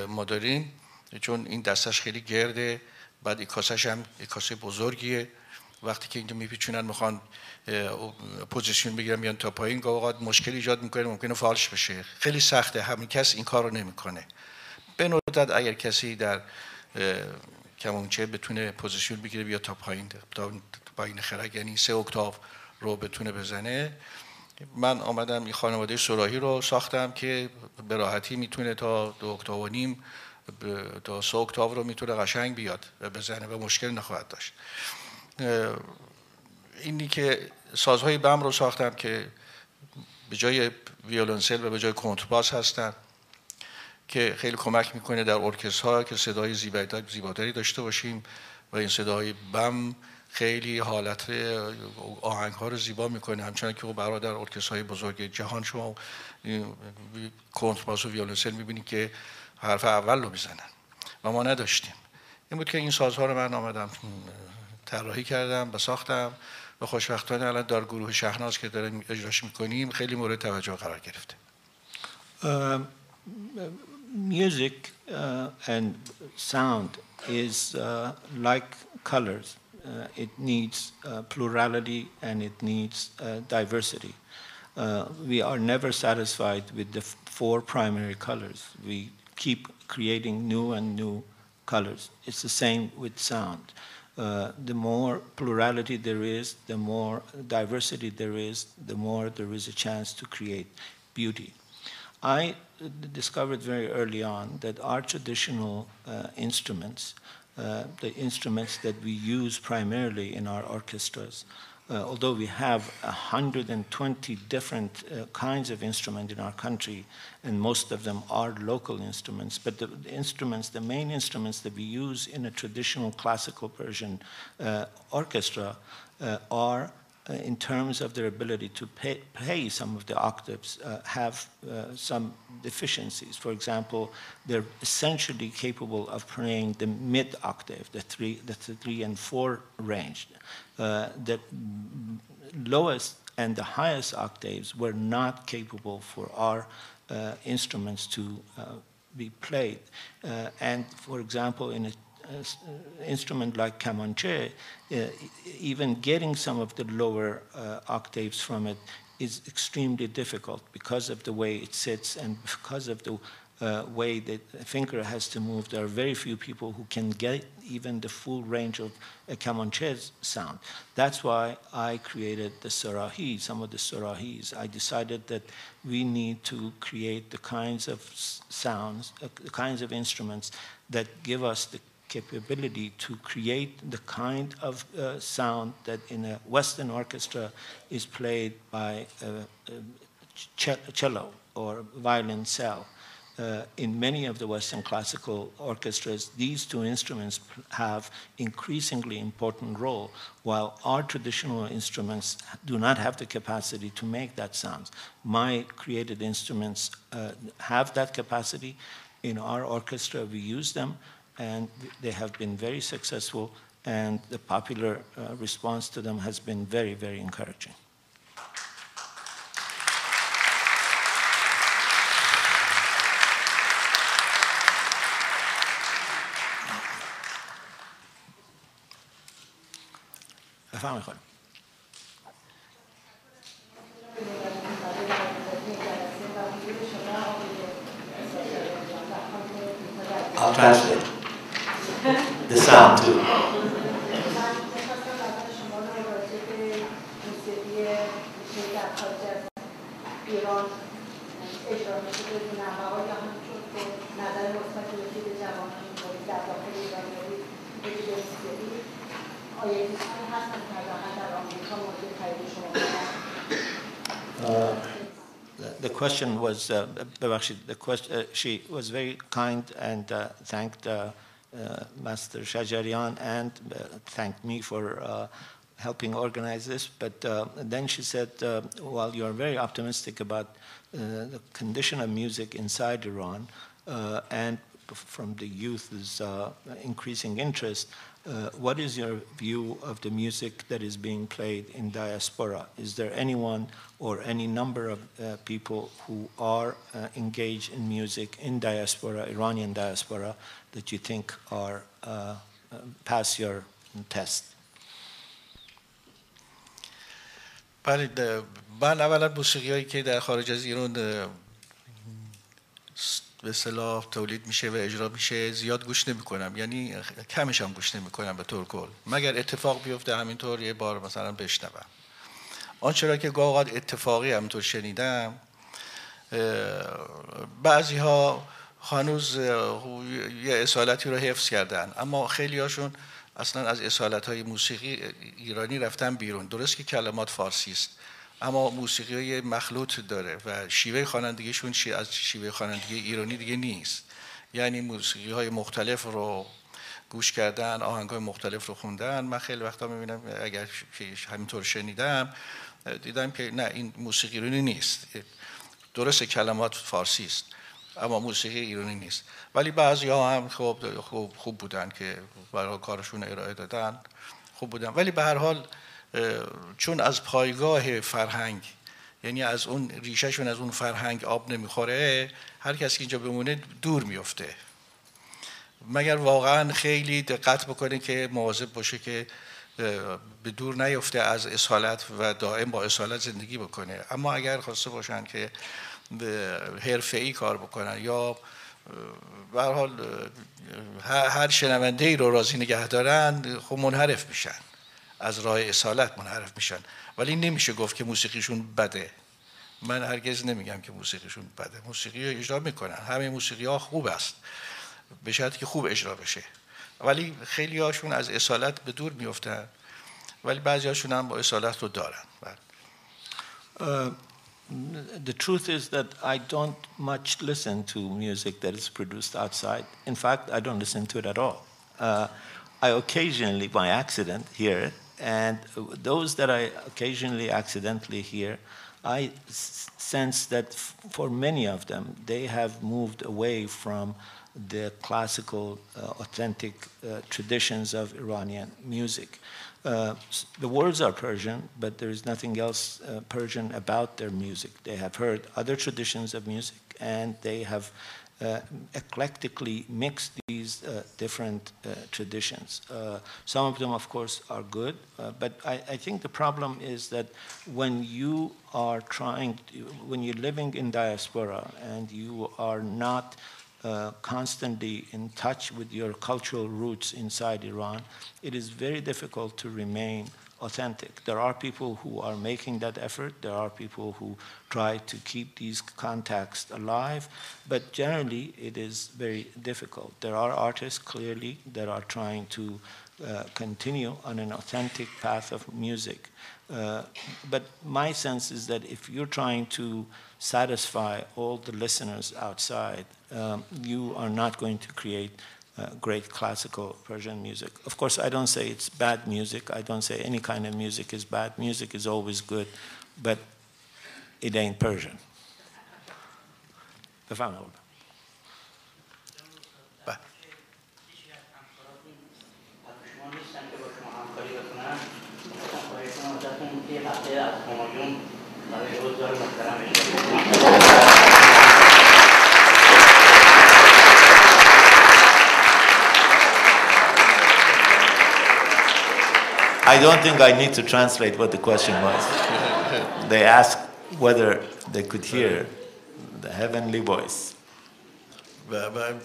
ما داریم، چون این دستش خیلی گرده، بعد این کاسش هم یک کاسه بزرگیه، وقتی که اینو میپیچونن میخوان پوزیشن بگیرن میان تا پایین، گاهی اوقات مشکل ایجاد میکنه، ممکنه فالش بشه. خیلی سخته، همین کس این کارو نمیکنه. به ندرت اگر کسی در کمانچه بتونه پوزیشن بگیره بیا تا پایین، تا پایین خرگ، یعنی 3 اکتاو رو بتونه بزنه. من آمدم این خانواده سراهی رو ساختم که به راحتی میتونه تا 2 اکتاو و نیم تا 3 اکتاو رو میتونه قشنگ بیاد بزنه و مشکل نخواهد داشت. اینی که سازهای بم رو ساختم که به جای ویولنسل و به جای کنترباس هستن که خیلی کمک میکنه در ارکسترها که صدای زیباتری داشته باشیم و این صدای بم خیلی حالت آهنگ ها رو زیبا میکنه. همچنان که برای در ارکسترهای بزرگ جهان شما کنترباس و ویولنسل میبینید که حرف اول رو میزنن و ما نداشتیم. این بود که این سازها رو من آمدم طراحی کردم و ساختم و خوشبختانه الان در گروه شهناز که داریم اجراش میکنیم خیلی مورد توجه قرار گرفته. Music and sound is like colors. It needs plurality and it needs diversity. We are never satisfied with the 4 primary colors. We keep creating new and new colors. It's the same with sound. The more plurality there is, the more diversity there is, the more there is a chance to create beauty. I discovered very early on that our traditional instruments, the instruments that we use primarily in our orchestras, although we have 120 different kinds of instruments in our country, and most of them are local instruments, but the main instruments that we use in a traditional classical Persian orchestra are, in terms of their ability to play some of the octaves, have some deficiencies. For example, they're essentially capable of playing the mid-octave, the 3 and 4 range. The lowest and the highest octaves were not capable for our instruments to be played. And for example, in an instrument like Kamancheh, even getting some of the lower octaves from it is extremely difficult because of the way it sits and because of the way that a finger has to move. There are very few people who can get even the full range of a Kamancheh's sound. That's why I created the Sarahi, some of the Sarahis. I decided that we need to create the kinds of sounds, the kinds of instruments that give us the capability to create the kind of sound that in a Western orchestra is played by a cello or violoncelle. In many of the Western classical orchestras, these 2 instruments have increasingly important role, while our traditional instruments do not have the capacity to make that sound. My created instruments have that capacity. In our orchestra, we use them, and they have been very successful, and the popular response to them has been very, very encouraging. فهم خانم I'll translate the sound too. The question was, she was very kind and thanked Master Shajarian and thanked me for helping organize this. But then she said, while you are very optimistic about the condition of music inside Iran and from the youth's increasing interest, what is your view of the music that is being played in diaspora? Is there anyone or any number of people who are engaged in music in diaspora, Iranian diaspora, that you think are pass your test? من اولا موسیقیایی که در خارج از ایران به اصطلاح تولید میشه و اجرا میشه زیاد گوش نمیکنم، یعنی کمش هم گوش نمیکنم به طور کل، مگر اتفاق بیفته همینطور یه بار مثلا بشنوم. آنچه را که گاه اوقات اتفاقی همینطور شنیدم، بعضی ها هنوز یه اصالتی رو حفظ کردن، اما خیلی هاشون اصلا از اصالت‌های موسیقی ایرانی رفتن بیرون. درست که کلمات فارسی است، اما موسیقی مخلوط داره و شیوه خوانندگیشون از شیوه خوانندگی ایرانی دیگه نیست. یعنی موسیقی‌های مختلف رو گوش کردن، آهنگ‌های مختلف رو خوندن. من خیلی وقتا می‌بینم اگر همینطور شنیدم، دیدم که نه، این موسیقی ایرانی نیست. درست کلمات فارسی است، اما موسیقی ایرانی نیست. ولی بعضی‌ها هم خوب بودن که برای کارشون ارائه دادن، خوب بودن. ولی به هر حال چون از پایگاه فرهنگ، یعنی از اون ریشهشون از اون فرهنگ آب نمیخوره، هر کسی که اینجا بمونه دور میفته، مگر واقعا خیلی دقت بکنه که مواظب باشه که به دور نیفته از اصالت و دائم با اصالت زندگی بکنه. اما اگر خواسته باشن که حرفه‌ای کار بکنن یا به هر حال هر شنونده‌ای رو راضی نگه دارن، خب منحرف میشن، از راه اصالت منحرف میشن. ولی نمیشه گفت که موسیقیشون بده. من هرگز نمیگم که موسیقیشون بده، موسیقی رو اجرا میکنن، همه موسیقی ها خوب است به شرطی که خوب اجرا بشه. ولی خیلی هاشون از اصالت به دور میفتن، ولی بعضی هاشون هم با اصالت رو دارن. The truth is that I don't much listen to music that is produced outside. In fact, I don't listen to it at all. I occasionally, by accident, hear it, and those that I occasionally accidentally hear, I sense that for many of them, they have moved away from the classical, authentic traditions of Iranian music. The words are Persian, but there is nothing else Persian about their music. They have heard other traditions of music, and they have eclectically mix these different traditions. Some of them, of course, are good, but I think the problem is that when you are when you're living in diaspora and you are not constantly in touch with your cultural roots inside Iran, it is very difficult to remain authentic. There are people who are making that effort. There are people who try to keep these contacts alive, but generally it is very difficult. There are artists, clearly, that are trying to continue on an authentic path of music. But my sense is that if you're trying to satisfy all the listeners outside, you are not going to create great classical Persian music. Of course, I don't say it's bad music. I don't say any kind of music is bad. Music is always good, but it ain't Persian. I don't think I need to translate what the question was. They asked whether they could hear the heavenly voice.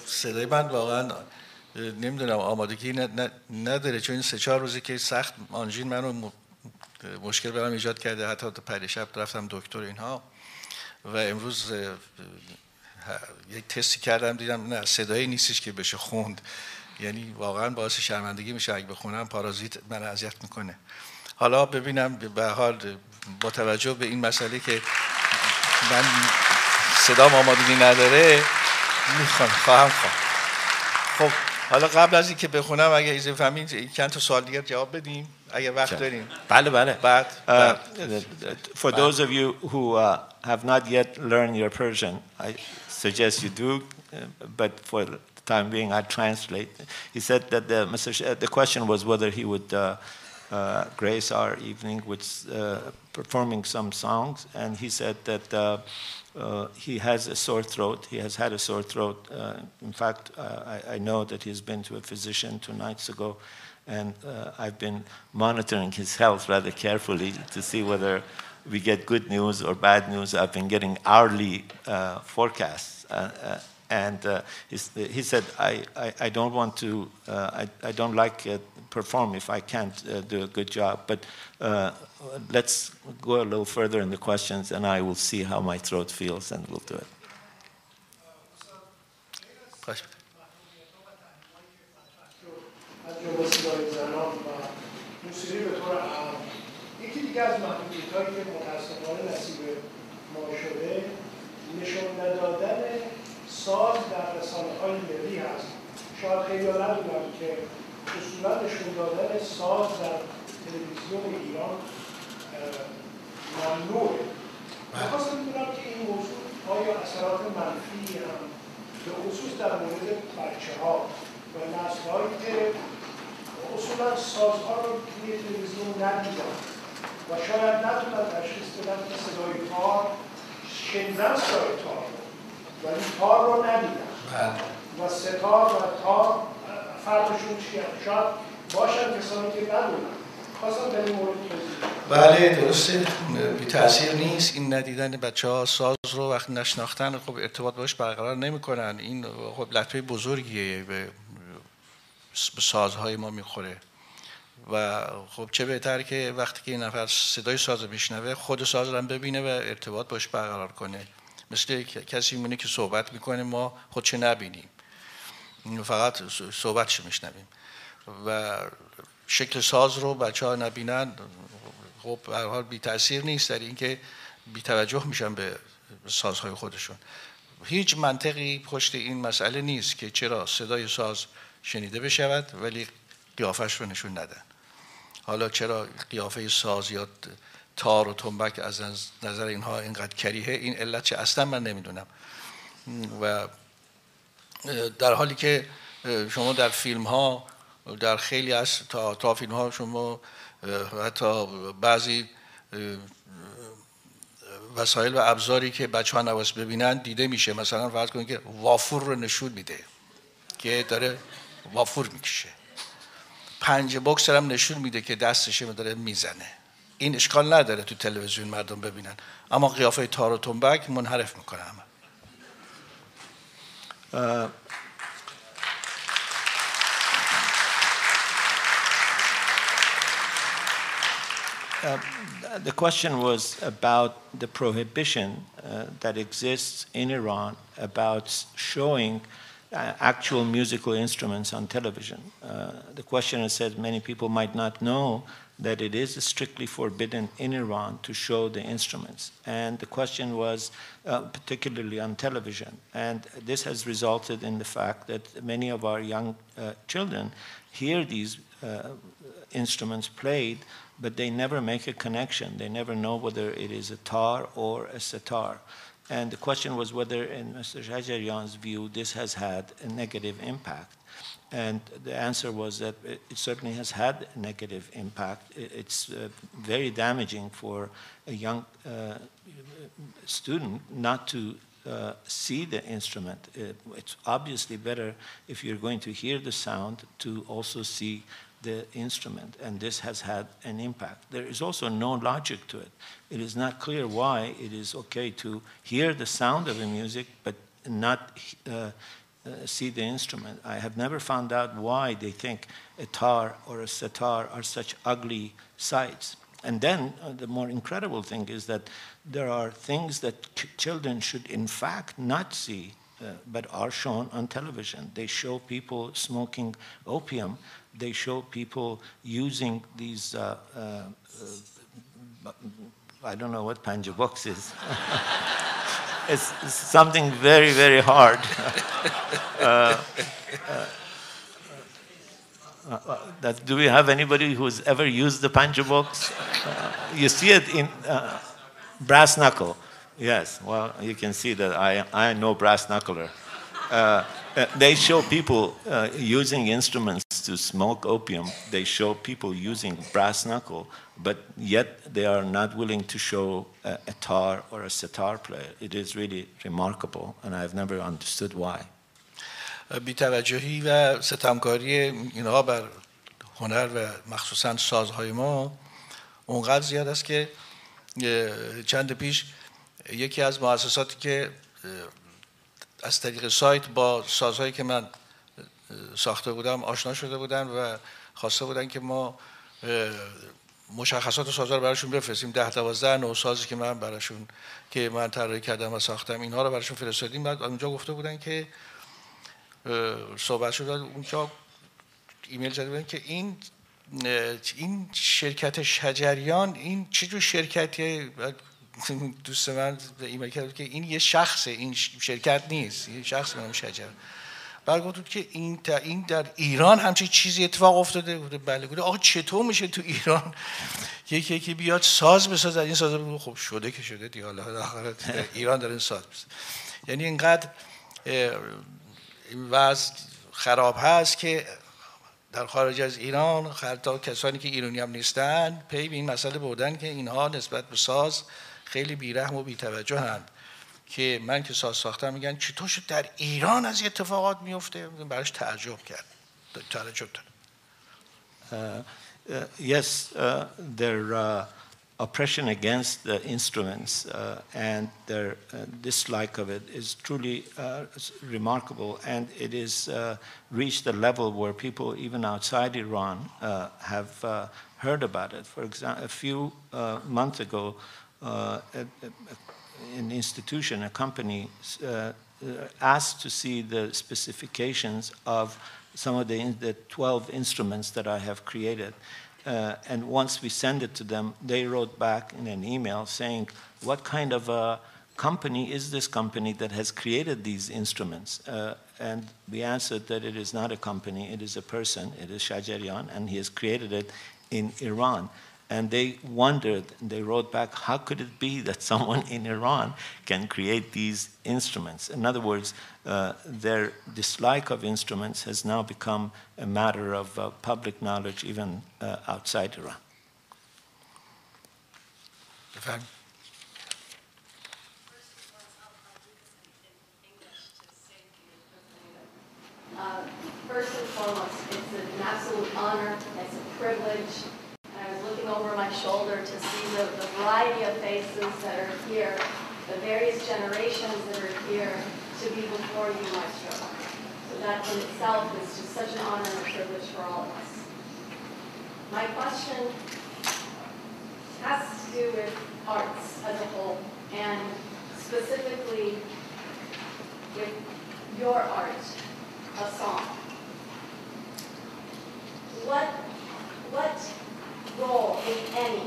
صدای من واقعا نمیدونم آمادگی نداره، چون 3-4 روزی که سخت آنژین منو مشکل برام ایجاد کرده، حتی پریشب رفتم دکتر اینها و امروز یک تستی کردم دیدم نه، صدایی نیستش که بشه خوند. یعنی واقعا باعث شرمندگی میشه اگه بخونم، پارازیت من اذیت میکنه. حالا ببینم به حال با توجه به این مسئله که من صدام آمادگی نداره خواهم. خب حالا قبل از اینکه بخونم اگه ایزه فهمین چند تا سوال دیگر جواب بدیم اگه وقت داریم. بله بله. For those of you who have not yet learned your Persian, I suggest you do, but for time being, I translate. He said that the question was whether he would grace our evening with performing some songs, and he said that he has a sore throat. He has had a sore throat. In fact, I know that he's been to a physician 2 nights ago, and I've been monitoring his health rather carefully to see whether we get good news or bad news. I've been getting hourly forecasts. He said, I don't want to, I don't like perform if I can't do a good job, but let's go a little further in the questions and I will see how my throat feels and we'll do it. Question? ساز در رسانه‌های ملی هست. شاید خیلی ها ندونم که اصولا نشون دادن ساز در تلویزیون ایران ممنوعه. می‌خواستم بدونم که این موضوع آیا اثرات منفی هم به خصوص در مورد بچه‌ها و نسل‌هایی که اصولا سازها رو توی تلویزیون ندیدن و شاید نتونن تشخیص بدن که صدای تار شنیدن صدای تار ولی تار رو ندیدن و ستار و تار فرقشون چیه؟ شاید باشن کسانی که ندونن. خواستم در این مورد توضیح. بله درسته، بی تأثیر نیست. این ندیدن بچه ها ساز رو وقتی نشناختن خب ارتباط باش برقرار نمی کنن. این خب لطمه بزرگیه به سازهای ما میخوره و خب چه بهتر که وقتی که این نفر صدای ساز رو میشنوه خود ساز رو هم ببینه و ارتباط باش برقرار کنه. مثل کسی میمونه که صحبت میکنه، ما خودش نبینیم، فقط صحبتش میشنویم و شکل ساز رو بچه ها نبینن خب به هر حال بی تأثیر نیست در اینکه بی توجه میشن به سازهای خودشون. هیچ منطقی پشت این مسئله نیست که چرا صدای ساز شنیده بشود ولی قیافش رو نشون ندن. حالا چرا قیافه ساز یا تار و تنبک از نظر اینها اینقدر کریهه، این علت چه اصلا من نمیدونم. و در حالی که شما در فیلم ها در خیلی از تا فیلم ها شما حتی بعضی وسایل و ابزاری که بچه ها نواس ببینن دیده میشه. مثلا فرض کنید که وافور رو نشون میده که داره وافور میکشه، پنج بکس هم نشون میده که دستش داره میزنه. این اشکال نداره تو تلویزیون مردم ببینن، اما قیافه تار و تنبک منحرف میکنه. The question was about the prohibition that exists in Iran about showing actual musical instruments on television. The questioner said many people might not know that it is strictly forbidden in Iran to show the instruments. And the question was particularly on television. And this has resulted in the fact that many of our young children hear these instruments played, but they never make a connection. They never know whether it is a tar or a sitar. And the question was whether, in Mr. Shajarian's view, this has had a negative impact. And the answer was that it certainly has had a negative impact. It's very damaging for a young student not to see the instrument. It's obviously better, if you're going to hear the sound, to also see the instrument, and this has had an impact. There is also no logic to it. It is not clear why it is okay to hear the sound of the music but not see the instrument. I have never found out why they think a tar or a sitar are such ugly sights. And then the more incredible thing is that there are things that children should in fact not see but are shown on television. They show people smoking opium. They show people using these, I don't know what Panja box is. It's something very, very hard. Do we have anybody who's ever used the Panja box? You see it in brass knuckle. Yes, well, you can see that I know brass knuckler. They show people using instruments to smoke opium. They show people using brass knuckle, but yet they are not willing to show a tar or a sitar player. It is really remarkable, and I've never understood why. بی‌توجهی و ستمکاری اینها بر هنر و مخصوصاً سازهای ما اونقدر زیاد است که چند پیش یکی از مؤسساتی که از طریق سایت با سازهایی که من ساخته بودم آشنا شده بودن و خواسته بودن که ما مشخصات سازها رو براشون بفرستیم 10-12 نوسازی که من براشون که من طراحی کردم و ساختم اینها رو براشون فرستادیم بعد اونجا گفته بودن که صحبت شد اونجا ایمیل زده بودن که این شرکت شجریان این چه جور شرکتیه دوست من ایمیل کرد که این یه شخصه این شرکت نیست یه شخص منم شجر برگفت که این در ایران همچین چیزی اتفاق افتاده بله گفت آقا چطور میشه تو ایران یکی بیاد ساز بسازه این ساز بگو خب شده که شده دیگه حالا در ایران دارن ساز بسازه یعنی اینقدر وضع خراب هست که در خارج از ایران حتی کسانی که ایرانی هم نیستن پی به این مسئله بردن که اینها نسبت به ساز خیلی بیرحم و بیتوجه هستند که من که ساز ساختم میگن چطور شد در ایران از اتفاقات میفته براش تعجب کرد تعجب داره Yes, their oppression against the instruments and their dislike of it is truly remarkable, and it is reached the level where people even outside Iran have heard about it. For example, a few months ago an institution, a company, asked to see the specifications of some of the 12 instruments that I have created. And once we send it to them, they wrote back in an email saying, what kind of a company is this company that has created these instruments? And we answered that it is not a company, it is a person, it is Shajarian, and he has created it in Iran. And they wondered, and they wrote back, how could it be that someone in Iran can create these instruments? In other words, their dislike of instruments has now become a matter of public knowledge even outside Iran. First and foremost, it's an absolute honor, it's a privilege. Over my shoulder to see the variety of faces that are here, the various generations that are here to be before you, Maestro. So that in itself is just such an honor and a privilege for all of us. My question has to do with arts as a whole, and specifically with your art of song. What role, if any,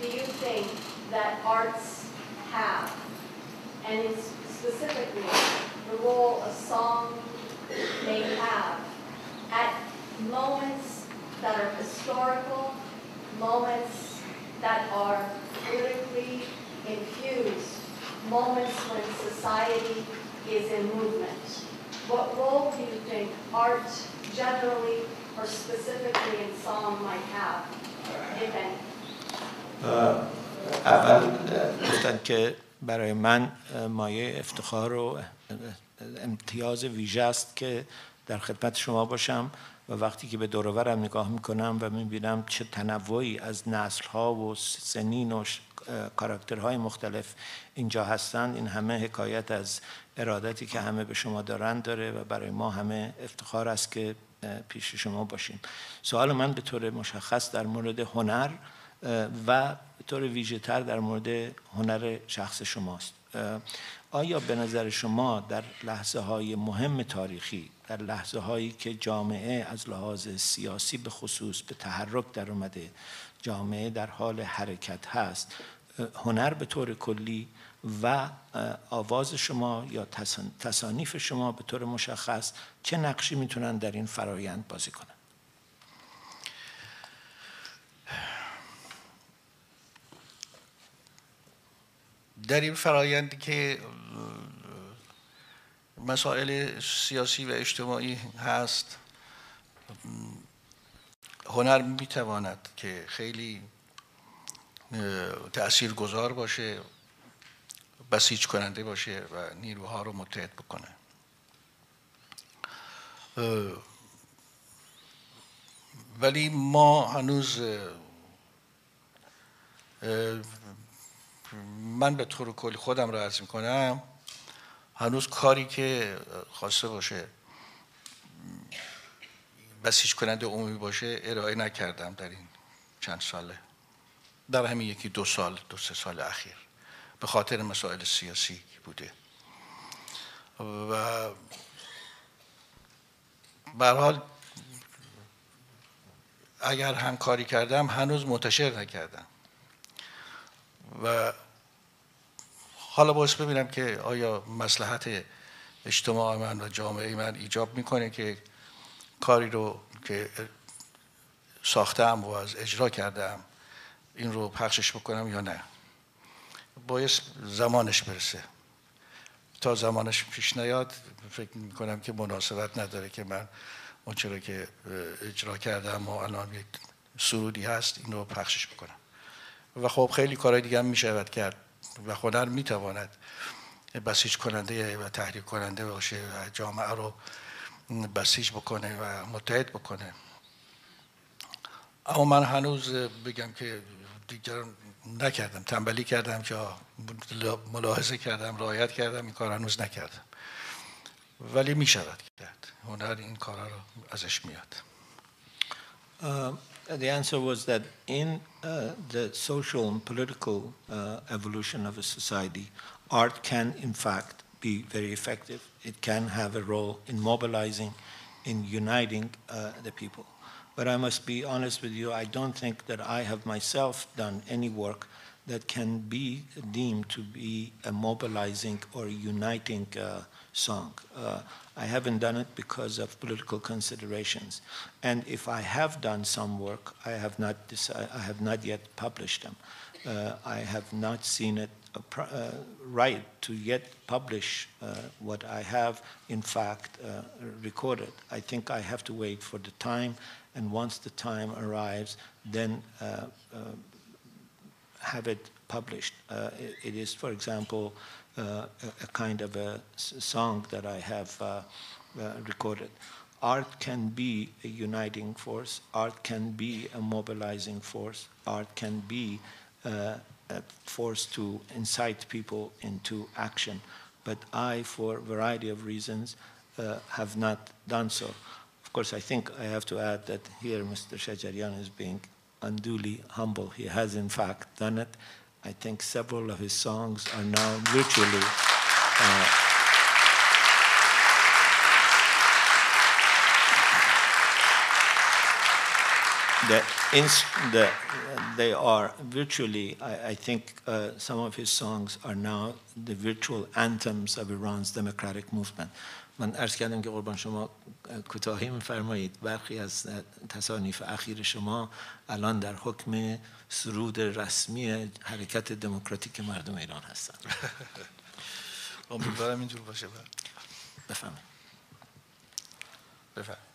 do you think that arts have? And it's specifically the role of song they have at moments that are historical, moments that are politically infused, moments when society is in movement. What role do you think art generally or specifically in song might have? اول گفتن که برای من مایه افتخار و امتیاز ویژه است که در خدمت شما باشم و وقتی که به دور و برم نگاه میکنم و میبینم چه تنوعی از نسل‌ها و سنین و کاراکترهای مختلف اینجا هستند این همه حکایت از ارادتی که همه به شما دارند داره و برای ما همه افتخار است که پیش شما باشیم سوال من به طور مشخص در مورد هنر و به طور ویژه‌تر در مورد هنر شخص شماست آیا به نظر شما در لحظه‌های مهم تاریخی در لحظه‌هایی که جامعه از لحاظ سیاسی به خصوص به تحرک در اومده جامعه در حال حرکت هست هنر به طور کلی و آواز شما یا تصانیف شما به طور مشخص چه نقشی میتونن در این فرایند بازی کنن؟ در این فرایندی که مسائل سیاسی و اجتماعی هست، هنر میتواند که خیلی تأثیر گذار باشه، بسیج کننده باشه و نیروها رو متحد بکنه. ولی ما هنوز، من به طور کلی خودم را عرض میکنم، هنوز کاری که خواسته باشه بسیج کننده عمومی باشه ارائه نکردم در این چند ساله، در همین یکی دو سال، دو سه سال اخیر، به خاطر مسائل سیاسی بوده. و به هر حال اگر هم کاری کردم هنوز منتشر نکردم و حالا باز ببینم که آیا مصلحت اجتماع من و جامعه من ایجاب میکنه که کاری رو که ساختم و از اجرا کردم این رو پخشش بکنم یا نه. باید زمانش برسه، تا زمانش پیش نیاد فکر میکنم که مناسبت نداره که من اونچه رو که اجرا کردم و الان یک سرودی هست این رو پخشش بکنم. و خب خیلی کارهای دیگه هم میشود کرد و هنر میتواند بسیج کننده و تحریک کننده باشه و جامعه رو بسیج بکنه و متحد بکنه. اما من هنوز بگم که دیگر نکردم، تنبلی کردم که ملاحظه کردم، رعایت کردم، این کار هنوز نکردم، ولی میشود کرد. هنر این کارا رو ازش میاد. The answer was that in the social and political evolution of a society, art can in fact be very effective. It can have a role in mobilizing, in uniting the people. But I must be honest with you, I don't think that I have myself done any work that can be deemed to be a mobilizing or uniting song. I haven't done it because of political considerations. And if I have done some work, I have not yet published them. I have not seen it right to yet publish what I have, in fact, recorded. I think I have to wait for the time, and once the time arrives, then have it published. It is, for example, a kind of a song that I have recorded. Art can be a uniting force. Art can be a mobilizing force. Art can be a force to incite people into action. But I, for a variety of reasons, have not done so. Of course, I think I have to add that here Mr. Shajarian is being unduly humble. He has, in fact, done it. I think several of his songs are now virtually they are virtually, I think some of his songs are now the virtual anthems of Iran's democratic movement. من عرض کردم که قربان شما کوتاهی می‌فرمایید، برخی از تصانیف اخیر شما الان در حکم سرود رسمی حرکت دموکراتیک مردم ایران هستند. امیدوارم اینجور باشه. بفهمید. بفهمید.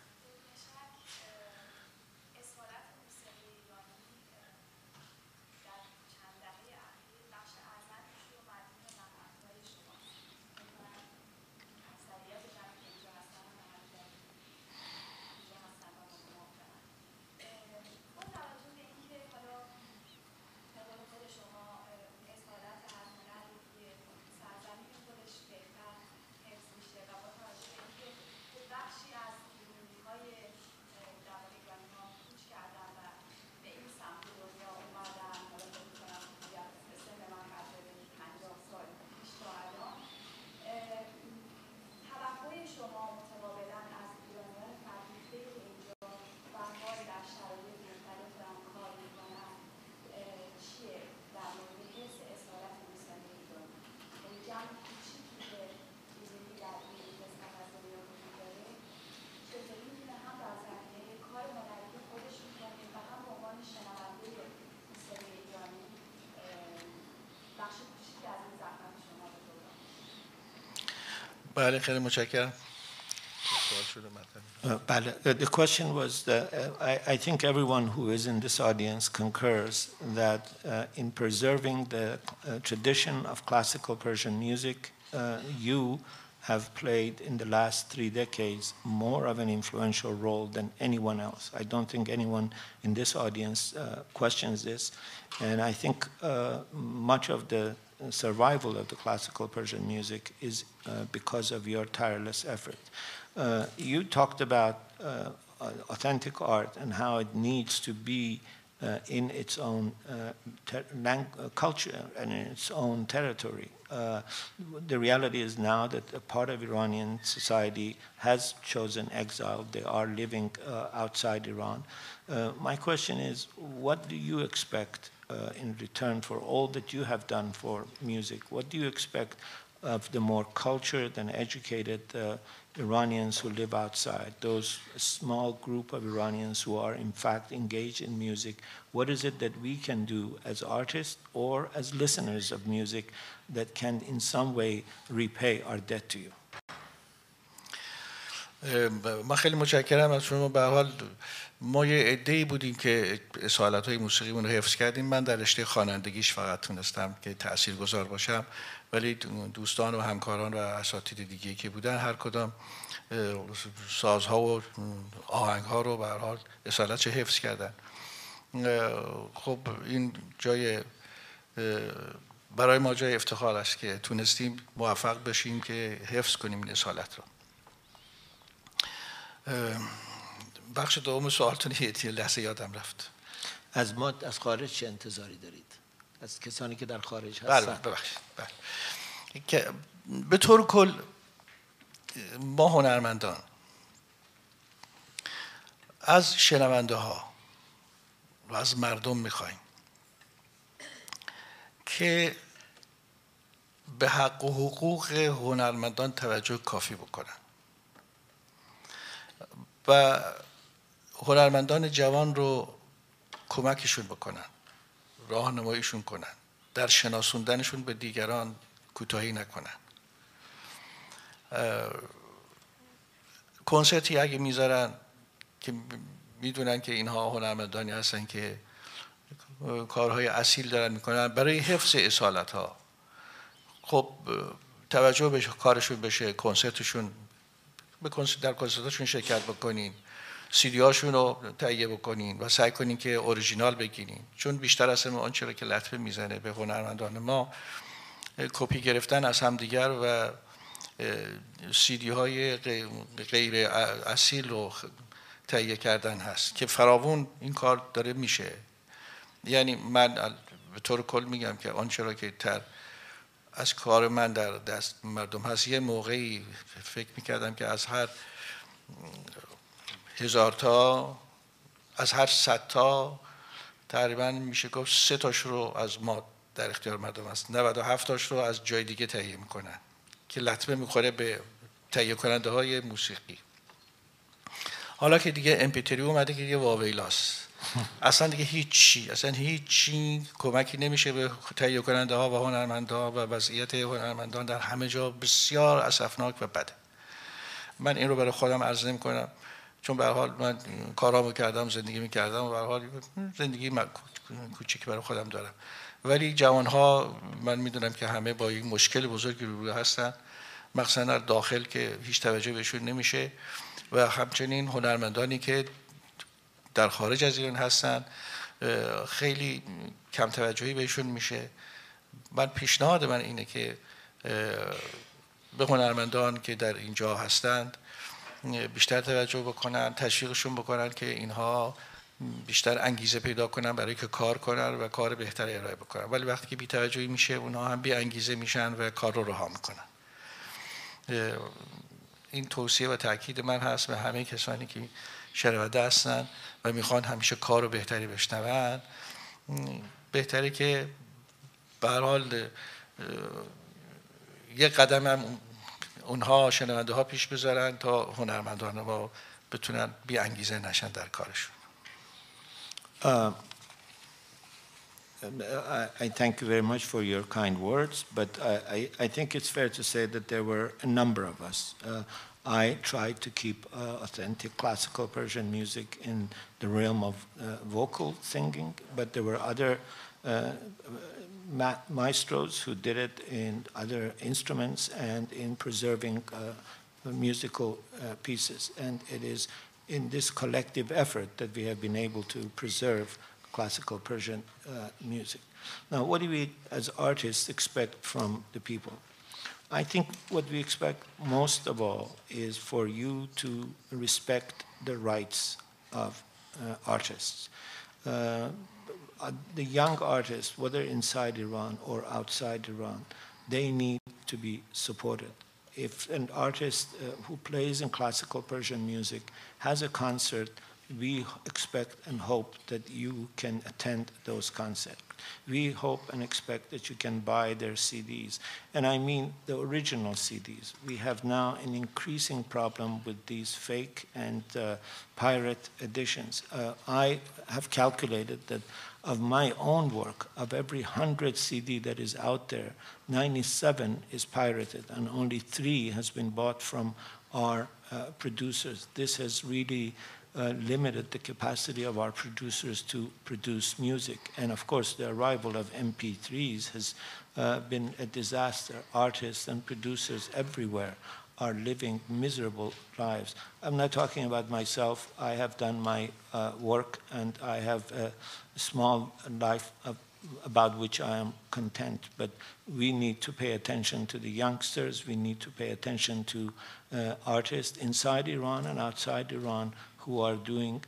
بله خیلی متشکرم. The question was, I think everyone who is in this audience concurs that in preserving the tradition of classical Persian music, you have played in the last 3 decades more of an influential role than anyone else. I don't think anyone in this audience questions this. And I think much of the survival of the classical Persian music is because of your tireless effort. You talked about authentic art and how it needs to be in its own culture and in its own territory. The reality is now that a part of Iranian society has chosen exile. They are living outside Iran. My question is, what do you expect in return for all that you have done for music? What do you expect of the more cultured and educated Iranians who live outside, those small group of Iranians who are in fact engaged in music? What is it that we can do as artists or as listeners of music that can in some way repay our debt to you? ما خیلی متشکرم از شما. به حال ما یه عده‌ای بودیم که اصالت‌های موسیقیمون رو حفظ کردیم. من در رشته خوانندگیش فقط تونستم که تاثیرگذار باشم، ولی دوستان و همکاران و اساتید دیگه‌ای که بودن هر کدام سازها و آهنگ‌ها رو به هر حال اصالتش حفظ کردن. خب این جای برای ما جای افتخار است که تونستیم موفق بشیم که حفظ کنیم این اصالت رو. بخش دوم سوالتون یه لحظه یادم رفت. از ما از خارج چه انتظاری دارید؟ از کسانی که در خارج هستن. بله ببخشید. که به طور کل ما هنرمندان از شنونده ها و از مردم میخوایم که به حق و حقوق هنرمندان توجه کافی بکنن و هنرمندان جوان رو کمکشون بکنن، راهنماییشون کنن، در شناسوندنشون به دیگران کوتاهی نکنن. کنسرتی اگه میذارن که میدونن که اینها هنرمندانی هستن که کارهای اصیل دارن میکنن برای حفظ اصالت ها، خب توجه به کارشون بشه، کنسرتشون در کنسرتاشون شرکت بکنین، سیدی هاشون رو تهیه بکنین و سعی کنین که اوریجینال بگیرین، چون بیشتر از همه آنچه را که لطمه میزنه به هنرمندان ما کپی گرفتن از همدیگر و سیدی های غیر اصیل رو تهیه کردن هست که فراوون این کار داره میشه. یعنی من به طور کل میگم که آنچه را که از کار من در دست مردم هست، یه موقعی فکر میکردم که از هر 1000 تا از هر 100 تا تقریبا میشه گفت 3 تاش رو از ما در اختیار مردم هست، 97 تاش رو از جای دیگه تهیه میکنن که لطمه میخوره به تهیه کننده های موسیقی. حالا که دیگه امپیتری اومده که دیگه واویلاست، اصلا دیگه هیچی، اصلا هیچی کمکی نمیشه به تهیه کننده ها و هنرمندها و وضعیت هنرمندان در همه جا بسیار اسفناک و بده. من این رو برای خودم عرض نمی کنم، چون به هر حال من کارامو کردم، زندگی میکردم و به هر حال زندگی کوچیک برای خودم دارم. ولی جوان ها من میدونم که همه با یک مشکل بزرگی روبرو هستن، مخصوصا در داخل که هیچ توجه بهشون نمیشه و همچنین هنرمندانی که در خارج از ایران هستن خیلی کم توجهی بهشون میشه. من پیشنهاد من اینه که به هنرمندان که در اینجا هستند بیشتر توجه بکنن، تشویقشون بکنن که اینها بیشتر انگیزه پیدا کنن برای که کار کنن و کار بهتری ارائه بکنن. ولی وقتی که بی‌توجهی میشه اونها هم بی انگیزه میشن و کار رو رها میکنن. این توصیه و تاکید من هست به همه کسانی که شنونده هستن و میخوان همیشه کار رو بهتری بشنون. بهتره که به هر حال یه قدم هم اونها شنونده ها پیش بذارن تا هنرمندان ما بتونن بی انگیزه نشن در کارشون. I thank you very much for your kind words, but I think it's fair to say that there were a number of us. I tried to keep authentic classical Persian music in the realm of vocal singing, but there were other maestros who did it in other instruments and in preserving musical pieces. And it is in this collective effort that we have been able to preserve classical Persian music. Now, what do we as artists expect from the people? I think what we expect most of all is for you to respect the rights of artists. The young artists, whether inside Iran or outside Iran, they need to be supported. If an artist who plays in classical Persian music has a concert, we expect and hope that you can attend those concerts. We hope and expect that you can buy their CDs. And I mean the original CDs. We have now an increasing problem with these fake and pirate editions. I have calculated that of my own work, of every 100 CD that is out there, 97 is pirated and only 3 has been bought from our producers. This has really limited the capacity of our producers to produce music. And of course, the arrival of MP3s has been a disaster. Artists and producers everywhere are living miserable lives. I'm not talking about myself. I have done my work, and I have a small life about which I am content, but we need to pay attention to the youngsters. We need to pay attention to artists inside Iran and outside Iran who are doing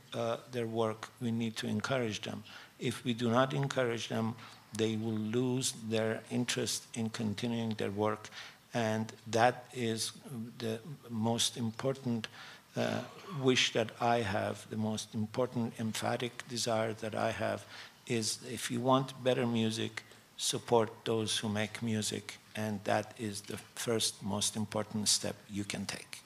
their work. We need to encourage them. If we do not encourage them, they will lose their interest in continuing their work, and that is the most important wish that I have, the most important emphatic desire that I have, is if you want better music, support those who make music, and that is the first most important step you can take.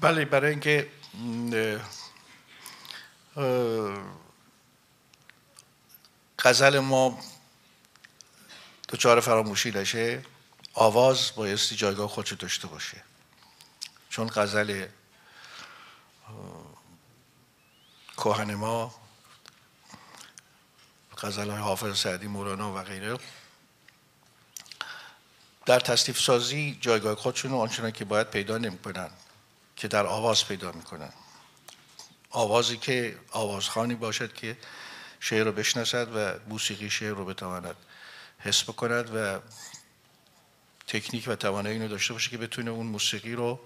بله، برای اینکه غزل ما دچار فراموشی نشه، آواز بایستی جایگاه خودش داشته باشه. چون غزل کهن ما، غزل‌های حافظ، سعدی، مولانا و غیره، در تصنیف سازی جایگاه خودشون رو آنچنان که باید پیدا نمی‌کنن که در آواز پیدا میکنن. آوازی که آوازخانی باشد که شعر رو بشناسد و موسیقی شعر رو بتواند حس بکند و تکنیک و توانایی اینو داشته باشه که بتونه اون موسیقی رو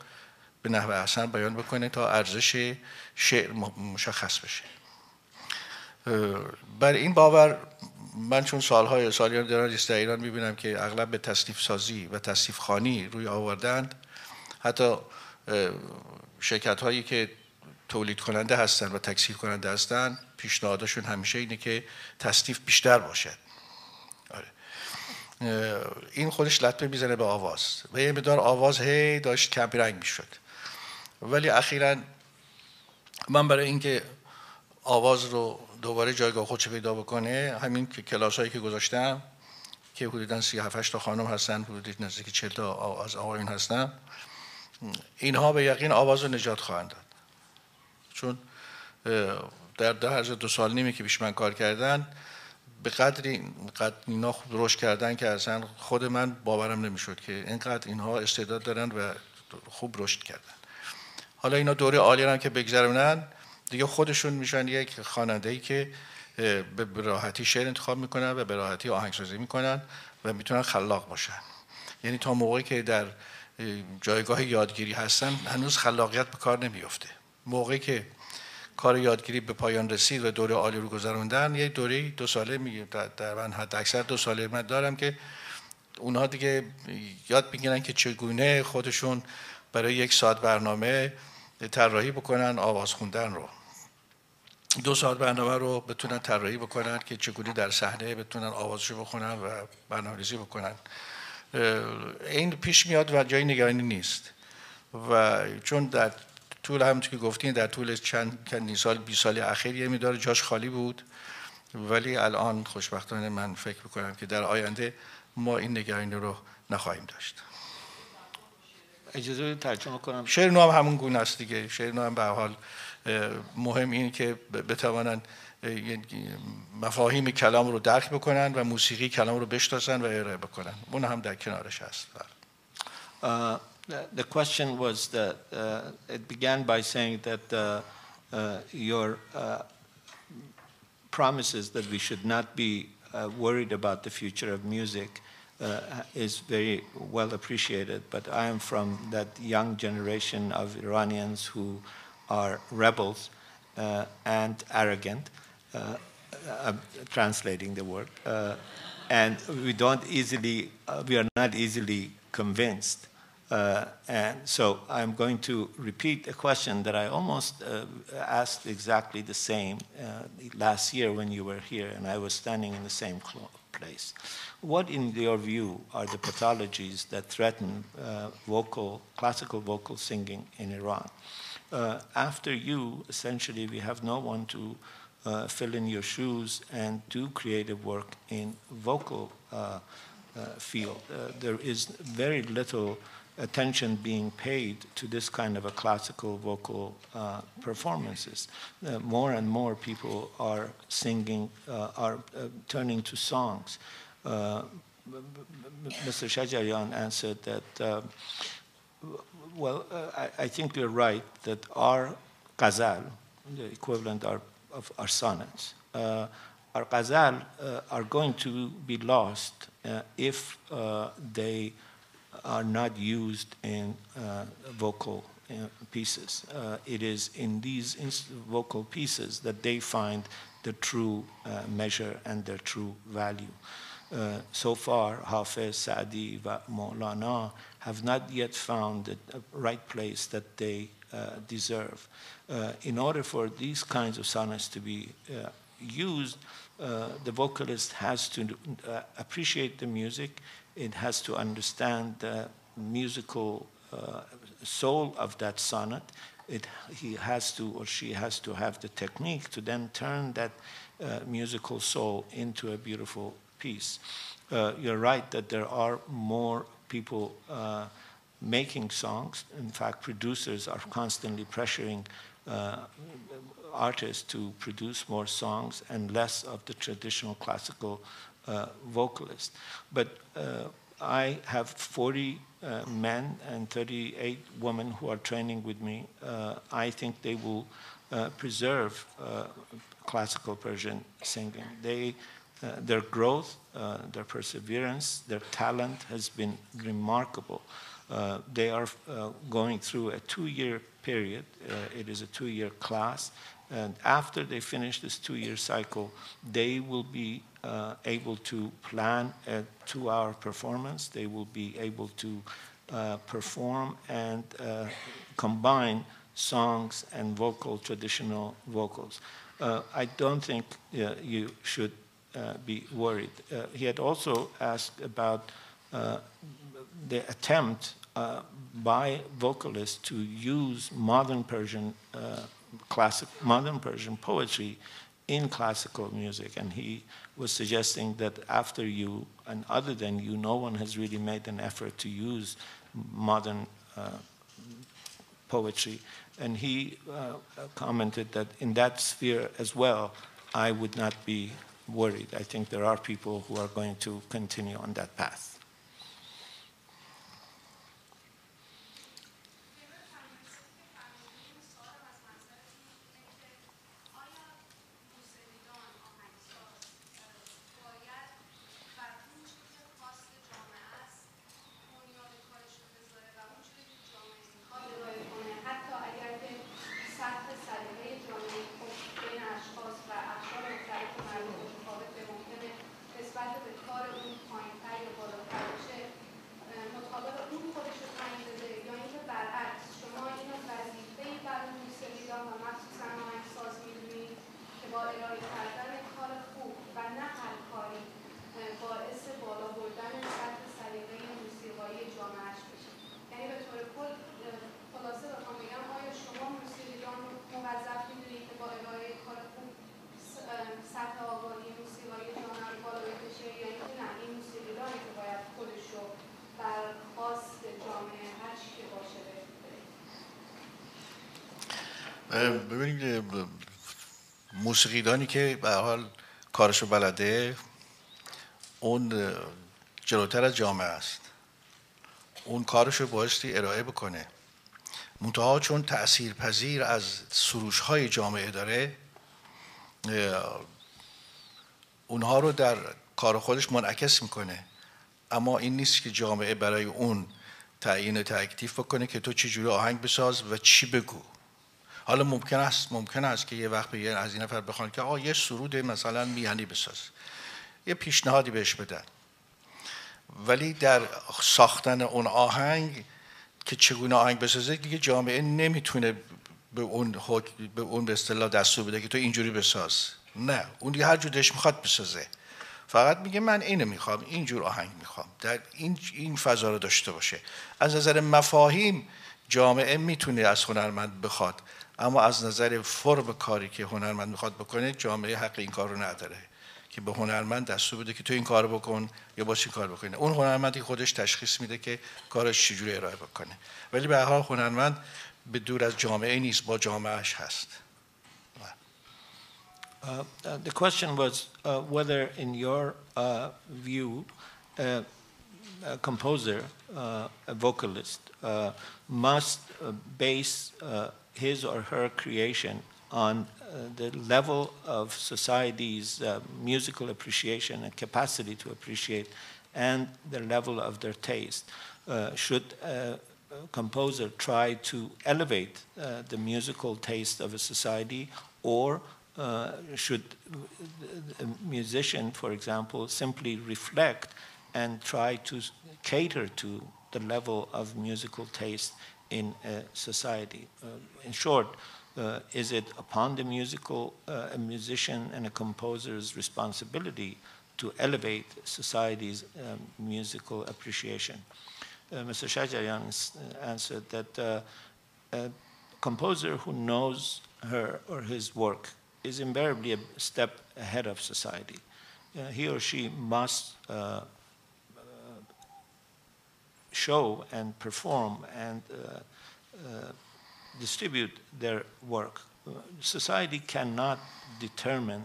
به نحو احسن بیان بکنه تا ارزش شعر مشخص بشه. بر این باور من چون سالیان دارم در ایران میبینم که اغلب به تصنیف سازی و تصنیف خوانی روی آوردند، حتی شرکت‌هایی که تولید کننده هستند و تکثیر کننده هستند پیشنهادشون همیشه اینه که تصنیف بیشتر باشد. آره. این خودش لطمه میزنه به آواز و یه مقدار آواز هی داشت کم رنگ میشد. ولی اخیراً من برای اینکه آواز رو دوباره جایگاه خودش پیدا بکنه، همین که کلاسایی که گذاشتم که حدوداً 37 تا خانم هستن، حدود نزدیک 40 تا از آقایون هستن، اینها به یقین آواز و نجات خواهند داد. چون در عرض 2 سال و نیم که پیش من کار کردن، به قدری اینا خوب رشد کردن که اصلا خود من باورم نمیشد که اینقدر اینها استعداد دارن و خوب رشد کردن. حالا اینا دوره عالی هم که بگذرونن، دیگه خودشون میشن یک خواننده‌ای که به راحتی شعر انتخاب میکنن و به راحتی آهنگسازی میکنن و میتونن خلاق باشن. یعنی تا موقعی که در جایگاه یادگیری هستن هنوز خلاقیت به کار نمیفته. موقعی که کار یادگیری به پایان رسید و دوره عالی رو گذروندن، یک دوره 2 ساله میگیم، در من حد اکثر 2 ساله من دارم که اونها دیگه یاد بگیرن که چگونه خودشون برای 1 ساعت برنامه طراحی بکنن آواز خوندن رو، 2 ساعت برنامه رو بتونن طراحی بکنن که چگونه در صحنه بتونن آوازشو بخونن و برنامه‌ریزی بکنن. این پیش میاد و جای نگرانی نیست. و چون در طول همونطور که گفتین در طول چند سال 20 سال اخیر یه مقدار جاش خالی بود، ولی الان خوشبختانه من فکر می‌کنم که در آینده ما این نگرانی رو نخواهیم داشت. اجازه ترجمه کنم. شعر نو هم همون گونه است دیگه. شعر نو هم به حال مهم این که بتوانن مفاهیم کلام رو درک بکنن و موسیقی کلام رو بشناسن و ارائه بکنن. اون هم در کنارش هست. The question was that it began by saying that your promises that we should not be worried about the future of music is very well appreciated, but I am from that young generation of Iranians who are rebels and arrogant, I'm translating the word, and we are not easily convinced. And so I'm going to repeat a question that I almost asked exactly the same last year when you were here and I was standing in the same place. What, in your view, are the pathologies that threaten classical vocal singing in Iran? After you, essentially, we have no one to fill in your shoes and do creative work in vocal field. There is very little attention being paid to this kind of a classical vocal performances. More and more people are singing, are turning to songs. Mr. Shajarian answered that, well, I think you're right that our ghazal, the equivalent of our sonnets, our ghazal are going to be lost if they are not used in vocal pieces. It is in these vocal pieces that they find the true measure and their true value. So far, Hafez, Saadi, Maulana have not yet found the right place that they deserve. In order for these kinds of sonnets to be used, the vocalist has to appreciate the music. It has to understand the musical soul of that sonnet. He has to, or she has to have the technique to then turn that musical soul into a beautiful piece. You're right that there are more people making songs. In fact, producers are constantly pressuring artists to produce more songs and less of the traditional classical vocalist. But I have 40 men and 38 women who are training with me. I think they will preserve classical Persian singing. Their growth, their perseverance, their talent has been remarkable. They are going through a 2-year period. It is a 2-year class. And after they finish this 2-year cycle, they will be able to plan a 2-hour performance. They will be able to perform and combine songs and traditional vocals. I don't think you should be worried. He had also asked about the attempt by vocalists to use modern Persian poetry in classical music, and he was suggesting that after you and other than you, no one has really made an effort to use modern poetry. And he commented that in that sphere as well, I would not be worried. I think there are people who are going to continue on that path. ببینید موسیقیدانی که به حال کارشو بلده اون جلوتر از جامعه است اون کارشو بایستی ارائه بکنه منتها چون تأثیر پذیر از سروش های جامعه داره اونها رو در کار خودش منعکس میکنه اما این نیست که جامعه برای اون تعیین تکلیف بکنه که تو چجوری آهنگ بساز و چی بگو حالا ممکن است که یه وقت به از این نفر بخوان که آه یه سرود مثلا میهنی بساز یه پیشنهادی بهش بدن ولی در ساختن اون آهنگ که چگونه آهنگ بسازه دیگه جامعه نمیتونه به اون به اصطلاح دستور بده که تو اینجوری بساز نه اون دیگه هر جور دلش میخواد بسازه فقط میگه من اینو میخوام اینجور آهنگ میخوام در این فضا رو داشته باشه از نظر مفاهیم جامعه میتونه از هنرمند بخواد اما از نظر فرم کاری که هنرمند میخواد بکنه جامعه حق این کار رو نداره که به هنرمند دستور بده که تو این کار بکن یا باش این کار بکنه اون هنرمندی خودش تشخیص میده که کارش چجوری ارائه بکنه ولی به هر حال هنرمند به دور از جامعه نیست با جامعهش هست The question was whether in your view a composer a vocalist must base his or her creation on the level of society's musical appreciation and capacity to appreciate and the level of their taste. Should a composer try to elevate the musical taste of a society or should a musician, for example, simply reflect and try to cater to the level of musical taste in a society. In short, is it upon the musical a musician and a composer's responsibility to elevate society's musical appreciation? Mr. Shajarian answered that a composer who knows her or his work is invariably a step ahead of society. He or she must show and perform and distribute their work. Society cannot determine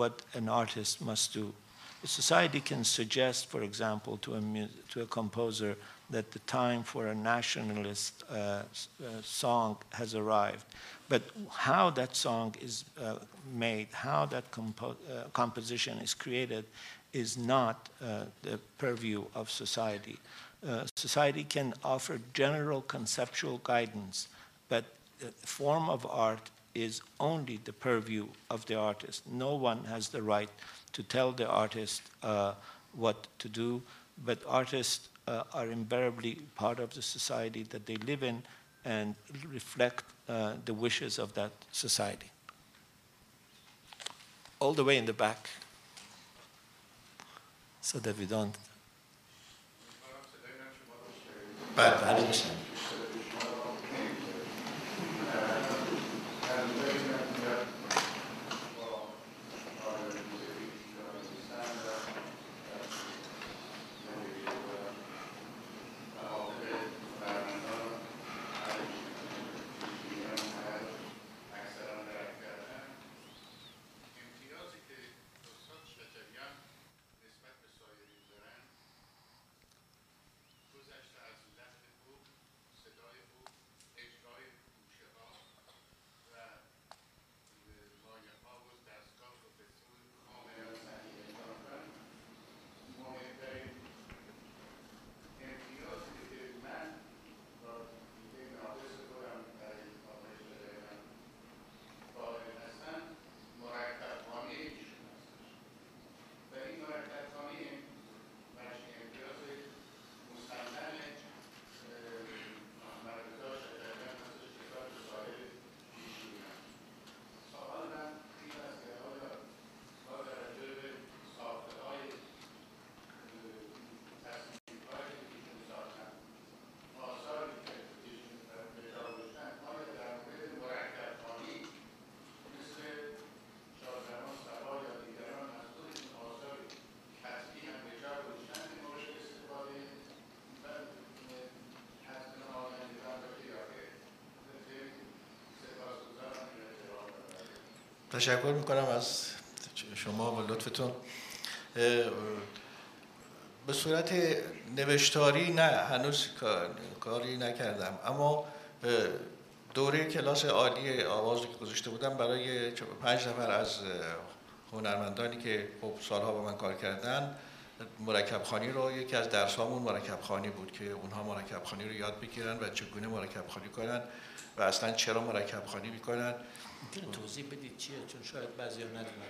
what an artist must do. Society can suggest, for example, to a composer that the time for a nationalist song has arrived. But how that song is made, how that composition is created, is not the purview of society. Society can offer general conceptual guidance, but the form of art is only the purview of the artist. No one has the right to tell the artist what to do, but artists are invariably part of the society that they live in and reflect the wishes of that society. All the way in the back. So that we don't. Bad. تشکر میکنم از شما و لطفتون. به صورت نوشتاری نه، هنوز کاری نکردم، اما دوره کلاس عالی آواز که گذاشته بودم برای 5 نفر از هنرمندانی که خب سالها با من کار کردن، مرکب خانی رو یکی از درسامون مرکب خانی بود که اونها مرکب خانی رو یاد بگیرن و چگونه مرکب خانی کنن و اصلا چرا مرکب خانی میکنن. توضیح بدید چیه، چون شاید بعضیا ندونن.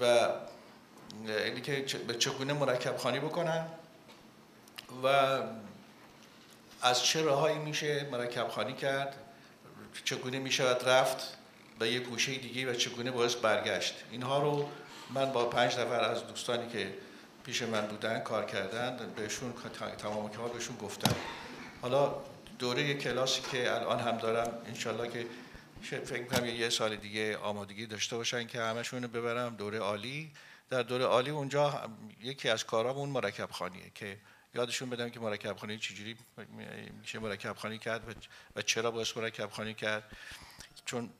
و اینی که چگونه مرکب خانی بکنن و از چه راهایی میشه مرکب خانی کرد، چگونه میشود رفت به یک گوشه دیگه و چگونه باعث برگشت. اینها رو من با 5 نفر از دوستانی که پیش من بودن کار کردن بهشون تمام کار بهشون گفتم. حالا دوره کلاسی که الان هم دارم انشالله که فکر میکنم یه سال دیگه آمادگی داشته باشن که همشون رو ببرم دوره عالی. در دوره عالی اونجا یکی از کارام اون مرکب خانیه که یادشون بدم که مرکب خانی چجوری میشه مرکب خانی کرد و چرا باعث مرکب خانی کرد. چون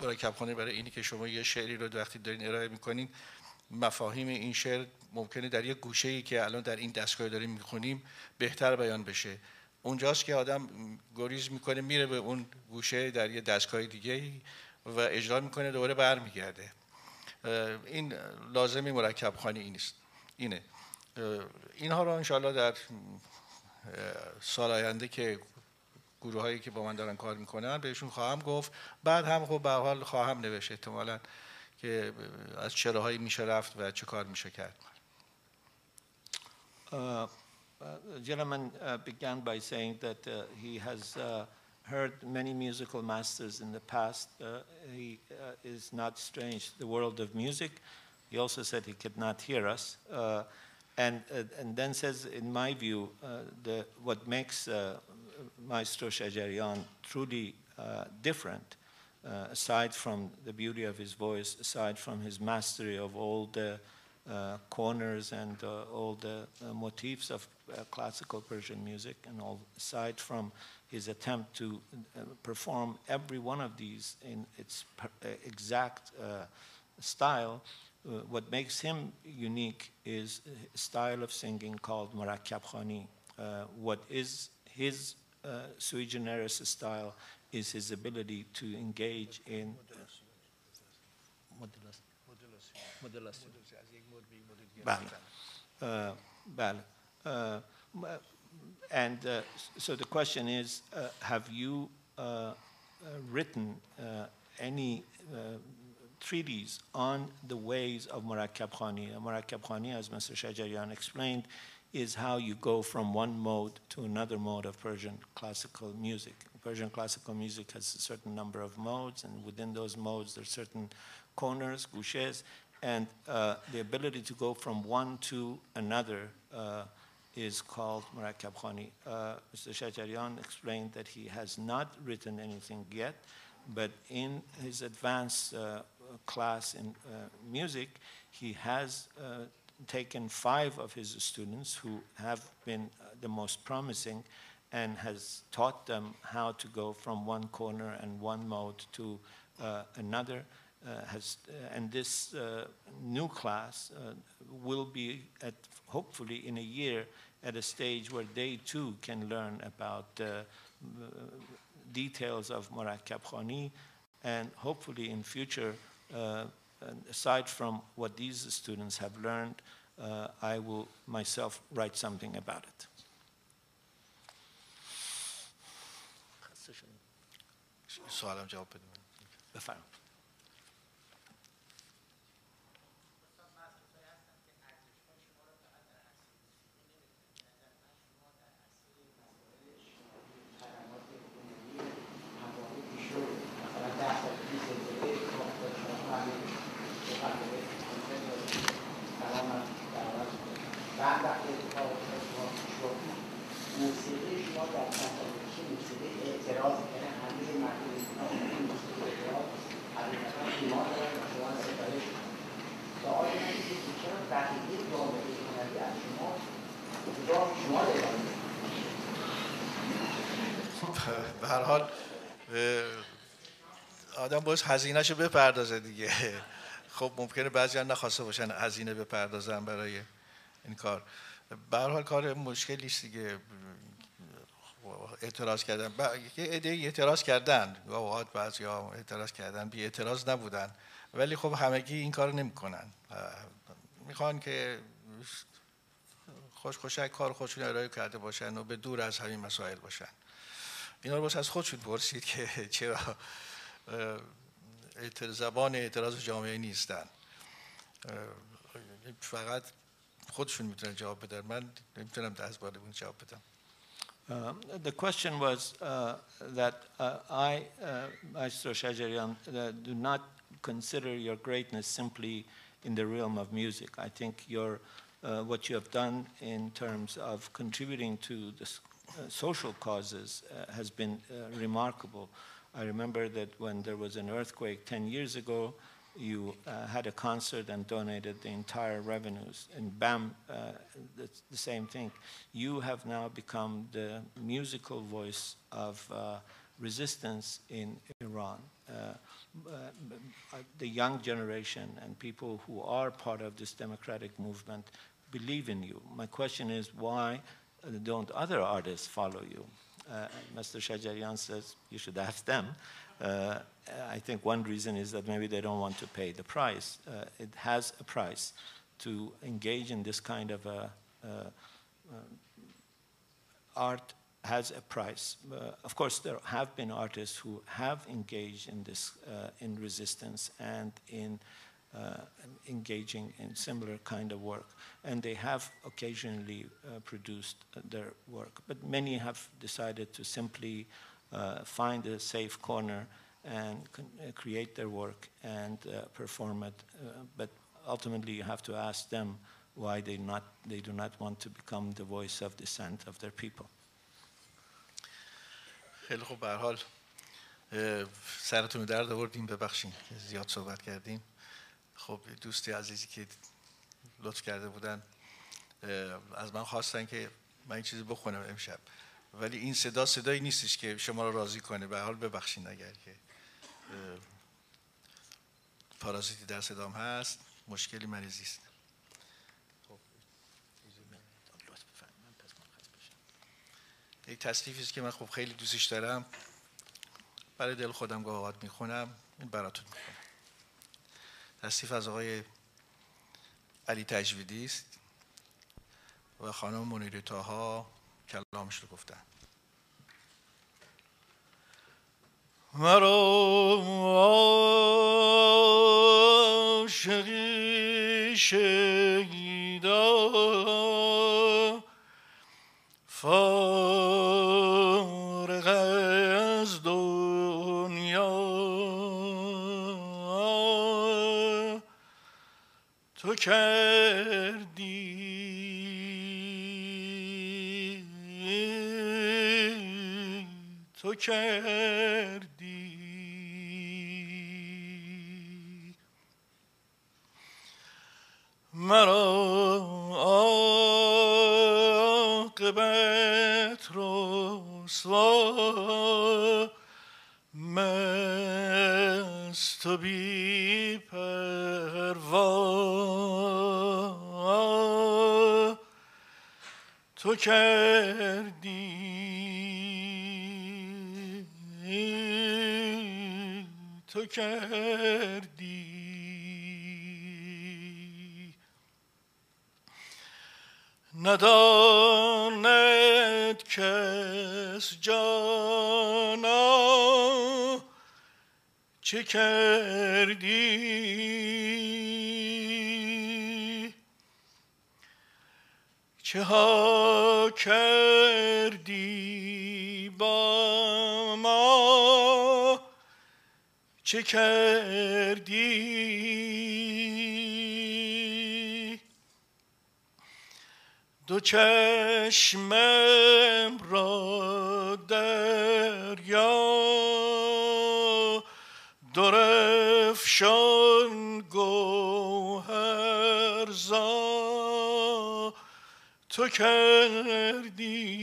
مرکب خانی برای اینی که شما یه شعری رو وقتی دارین ارائه میکنین مفاهیم این شعر ممکنه در یک گوشه‌ای که الان در این دستگاه داریم میخونیم بهتر بیان بشه. اونجاست که آدم گریز میکنه میره به اون گوشه در یه دستگاه دیگه و اجرا میکنه، دوباره برمیگرده. این لازمی مرکب خانی اینه. اینها رو انشالله در سال آینده که گروه هایی که با من دارن کار میکنن بهشون خواهم گفت. بعد هم خب به حال خواهم نوشت احتمالاً که از چراهایی میشه رفت و چه کار میشه کرد. The gentleman began by saying that he has heard many musical masters in the past. He is not strange to the world of music. He also said he could not hear us. And then says, in my view, what makes Maestro Shajarian truly different, aside from the beauty of his voice, aside from his mastery of all the corners and all the motifs of classical Persian music, and all, aside from his attempt to perform every one of these in its exact style, what makes him unique is a style of singing called Morakab Khani. What is his sui generis style is his ability to engage in so the question is, have you written any treatise on the ways of Morakab Khani? Morakab Khani, as Mr. Shajarian explained, is how you go from one mode to another mode of Persian classical music. Persian classical music has a certain number of modes, and within those modes there are certain corners, gouches, and the ability to go from one to another is called Morakab Khani. Mr. Shajarian explained that he has not written anything yet, but in his advanced class in music, he has taken 5 of his students who have been the most promising and has taught them how to go from one corner and one mode to another. And this new class will be, at hopefully in a year, at a stage where they too can learn about details of Morakab Khani, and hopefully in future, aside from what these students have learned, I will myself write something about it. آدم باید هزینه‌شو بپردازه دیگه. خب ممکنه بعضی ها نخواسته باشن هزینه بپردازن برای این کار. به هر حال کار مشکلی است دیگه. اعتراض کردن، یه عده اعتراض کردن، اوقات بعضیا اعتراض کردن، بی اعتراض نبودن، ولی خب همگی این کارو نمیکنن. میخوان که خوش خوشک کار خودشون ارائه کرده باشن و به دور از همین مسائل باشن. اینا رو باز از خودشون پرسید که چرا زبان اعتراض جامعه نیستن. فقط خودشون میتونن جواب بدن. من نمیتونم از بالاتون جواب بدم. The question was that Maestro Shajarian, do not consider your greatness simply in the realm of music. I think your, what you have done in terms of contributing to the social causes has been remarkable. I remember that when there was an earthquake 10 years ago, you had a concert and donated the entire revenues. And bam, the same thing. You have now become the musical voice of resistance in Iran. The young generation and people who are part of this democratic movement believe in you. My question is, why don't other artists follow you? Mr. Shajarian says you should ask them. I think one reason is that maybe they don't want to pay the price. It has a price to engage in this kind of art. Has a price. Of course, there have been artists who have engaged in this, in resistance and in engaging in similar kind of work, and they have occasionally produced their work. But many have decided to simply find a safe corner and create their work and perform it. But ultimately, you have to ask them why they do not want to become the voice of dissent of their people. خیلی خوب، به هر حال سرتون درد آوردیم، ببخشید زیاد صحبت کردیم. خب دوستی عزیزی که لطف کرده بودن از من خواستن که من این چیزی بخونم امشب، ولی این صدا صدایی نیستش که شما را راضی کنه. به هر حال ببخشید اگر که پارازیتی در صدام هست، مشکلی مریضی است. یک تصنیفی است که من خب خیلی دوستش دارم، برای دل خودم گاه اوقات میخونم، این براتون میخونم. تصنیف از آقای علی تجویدی است و خانم منیره طاها کلامش رو گفتن. مرا عاشقی شیدا فارغ از دنیا، تو کردی، تو کردی مرا عاقبت رسوا، مست و بی پروا، تو کردی، تو کردی نداند کس جانا چه کردی، چه ها کردی با ما، چه کردی. دو چشمم را دریا درفشان گوهرزا، تو کردی،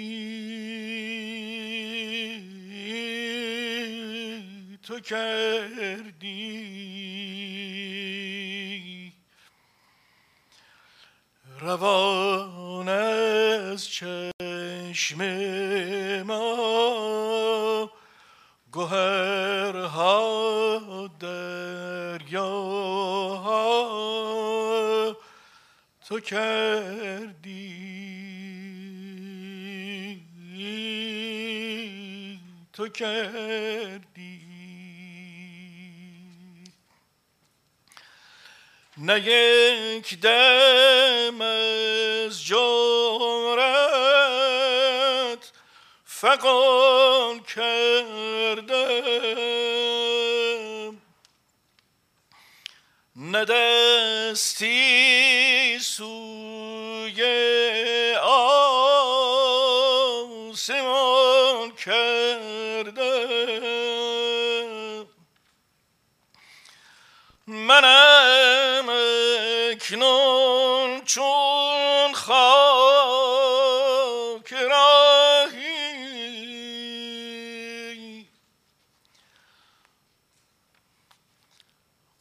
تو کردی روان از چشم ما گوهرها دریاها تو کردی تو کردی نه یک دم از جورت فغان کردم نه دستی سوی آسمان کردم منم اکنون چون خاک راهی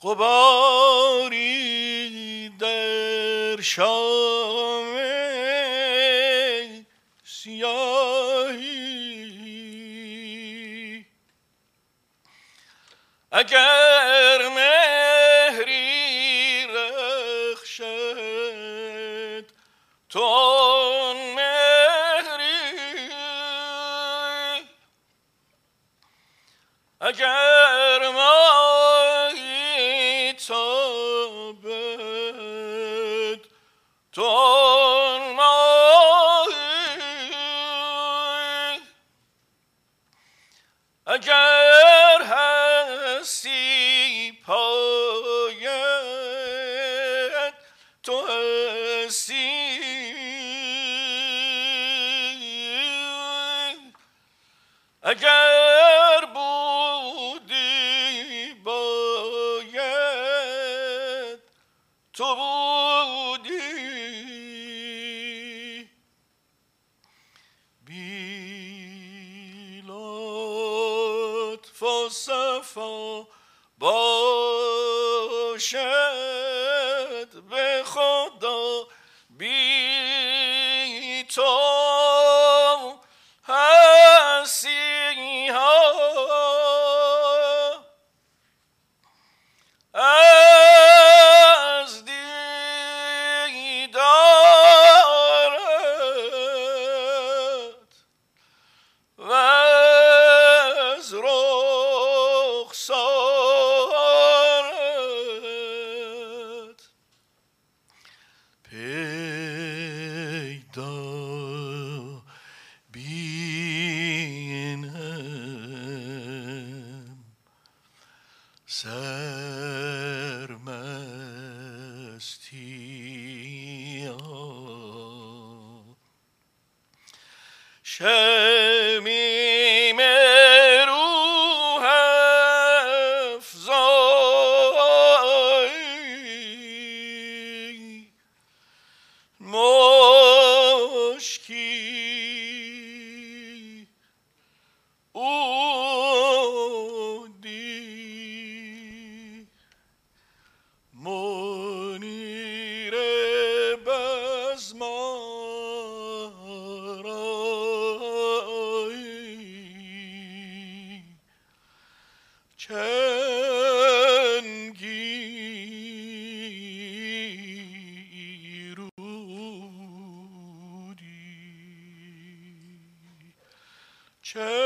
غباری در شام سیاهی اگر تون مهری اگر ماهی تابد تون ماهی اگر هستی پایت تو هستی اگر بودی باید تو بودی بی لطف و صفا باشد به خدا بی تو Sure.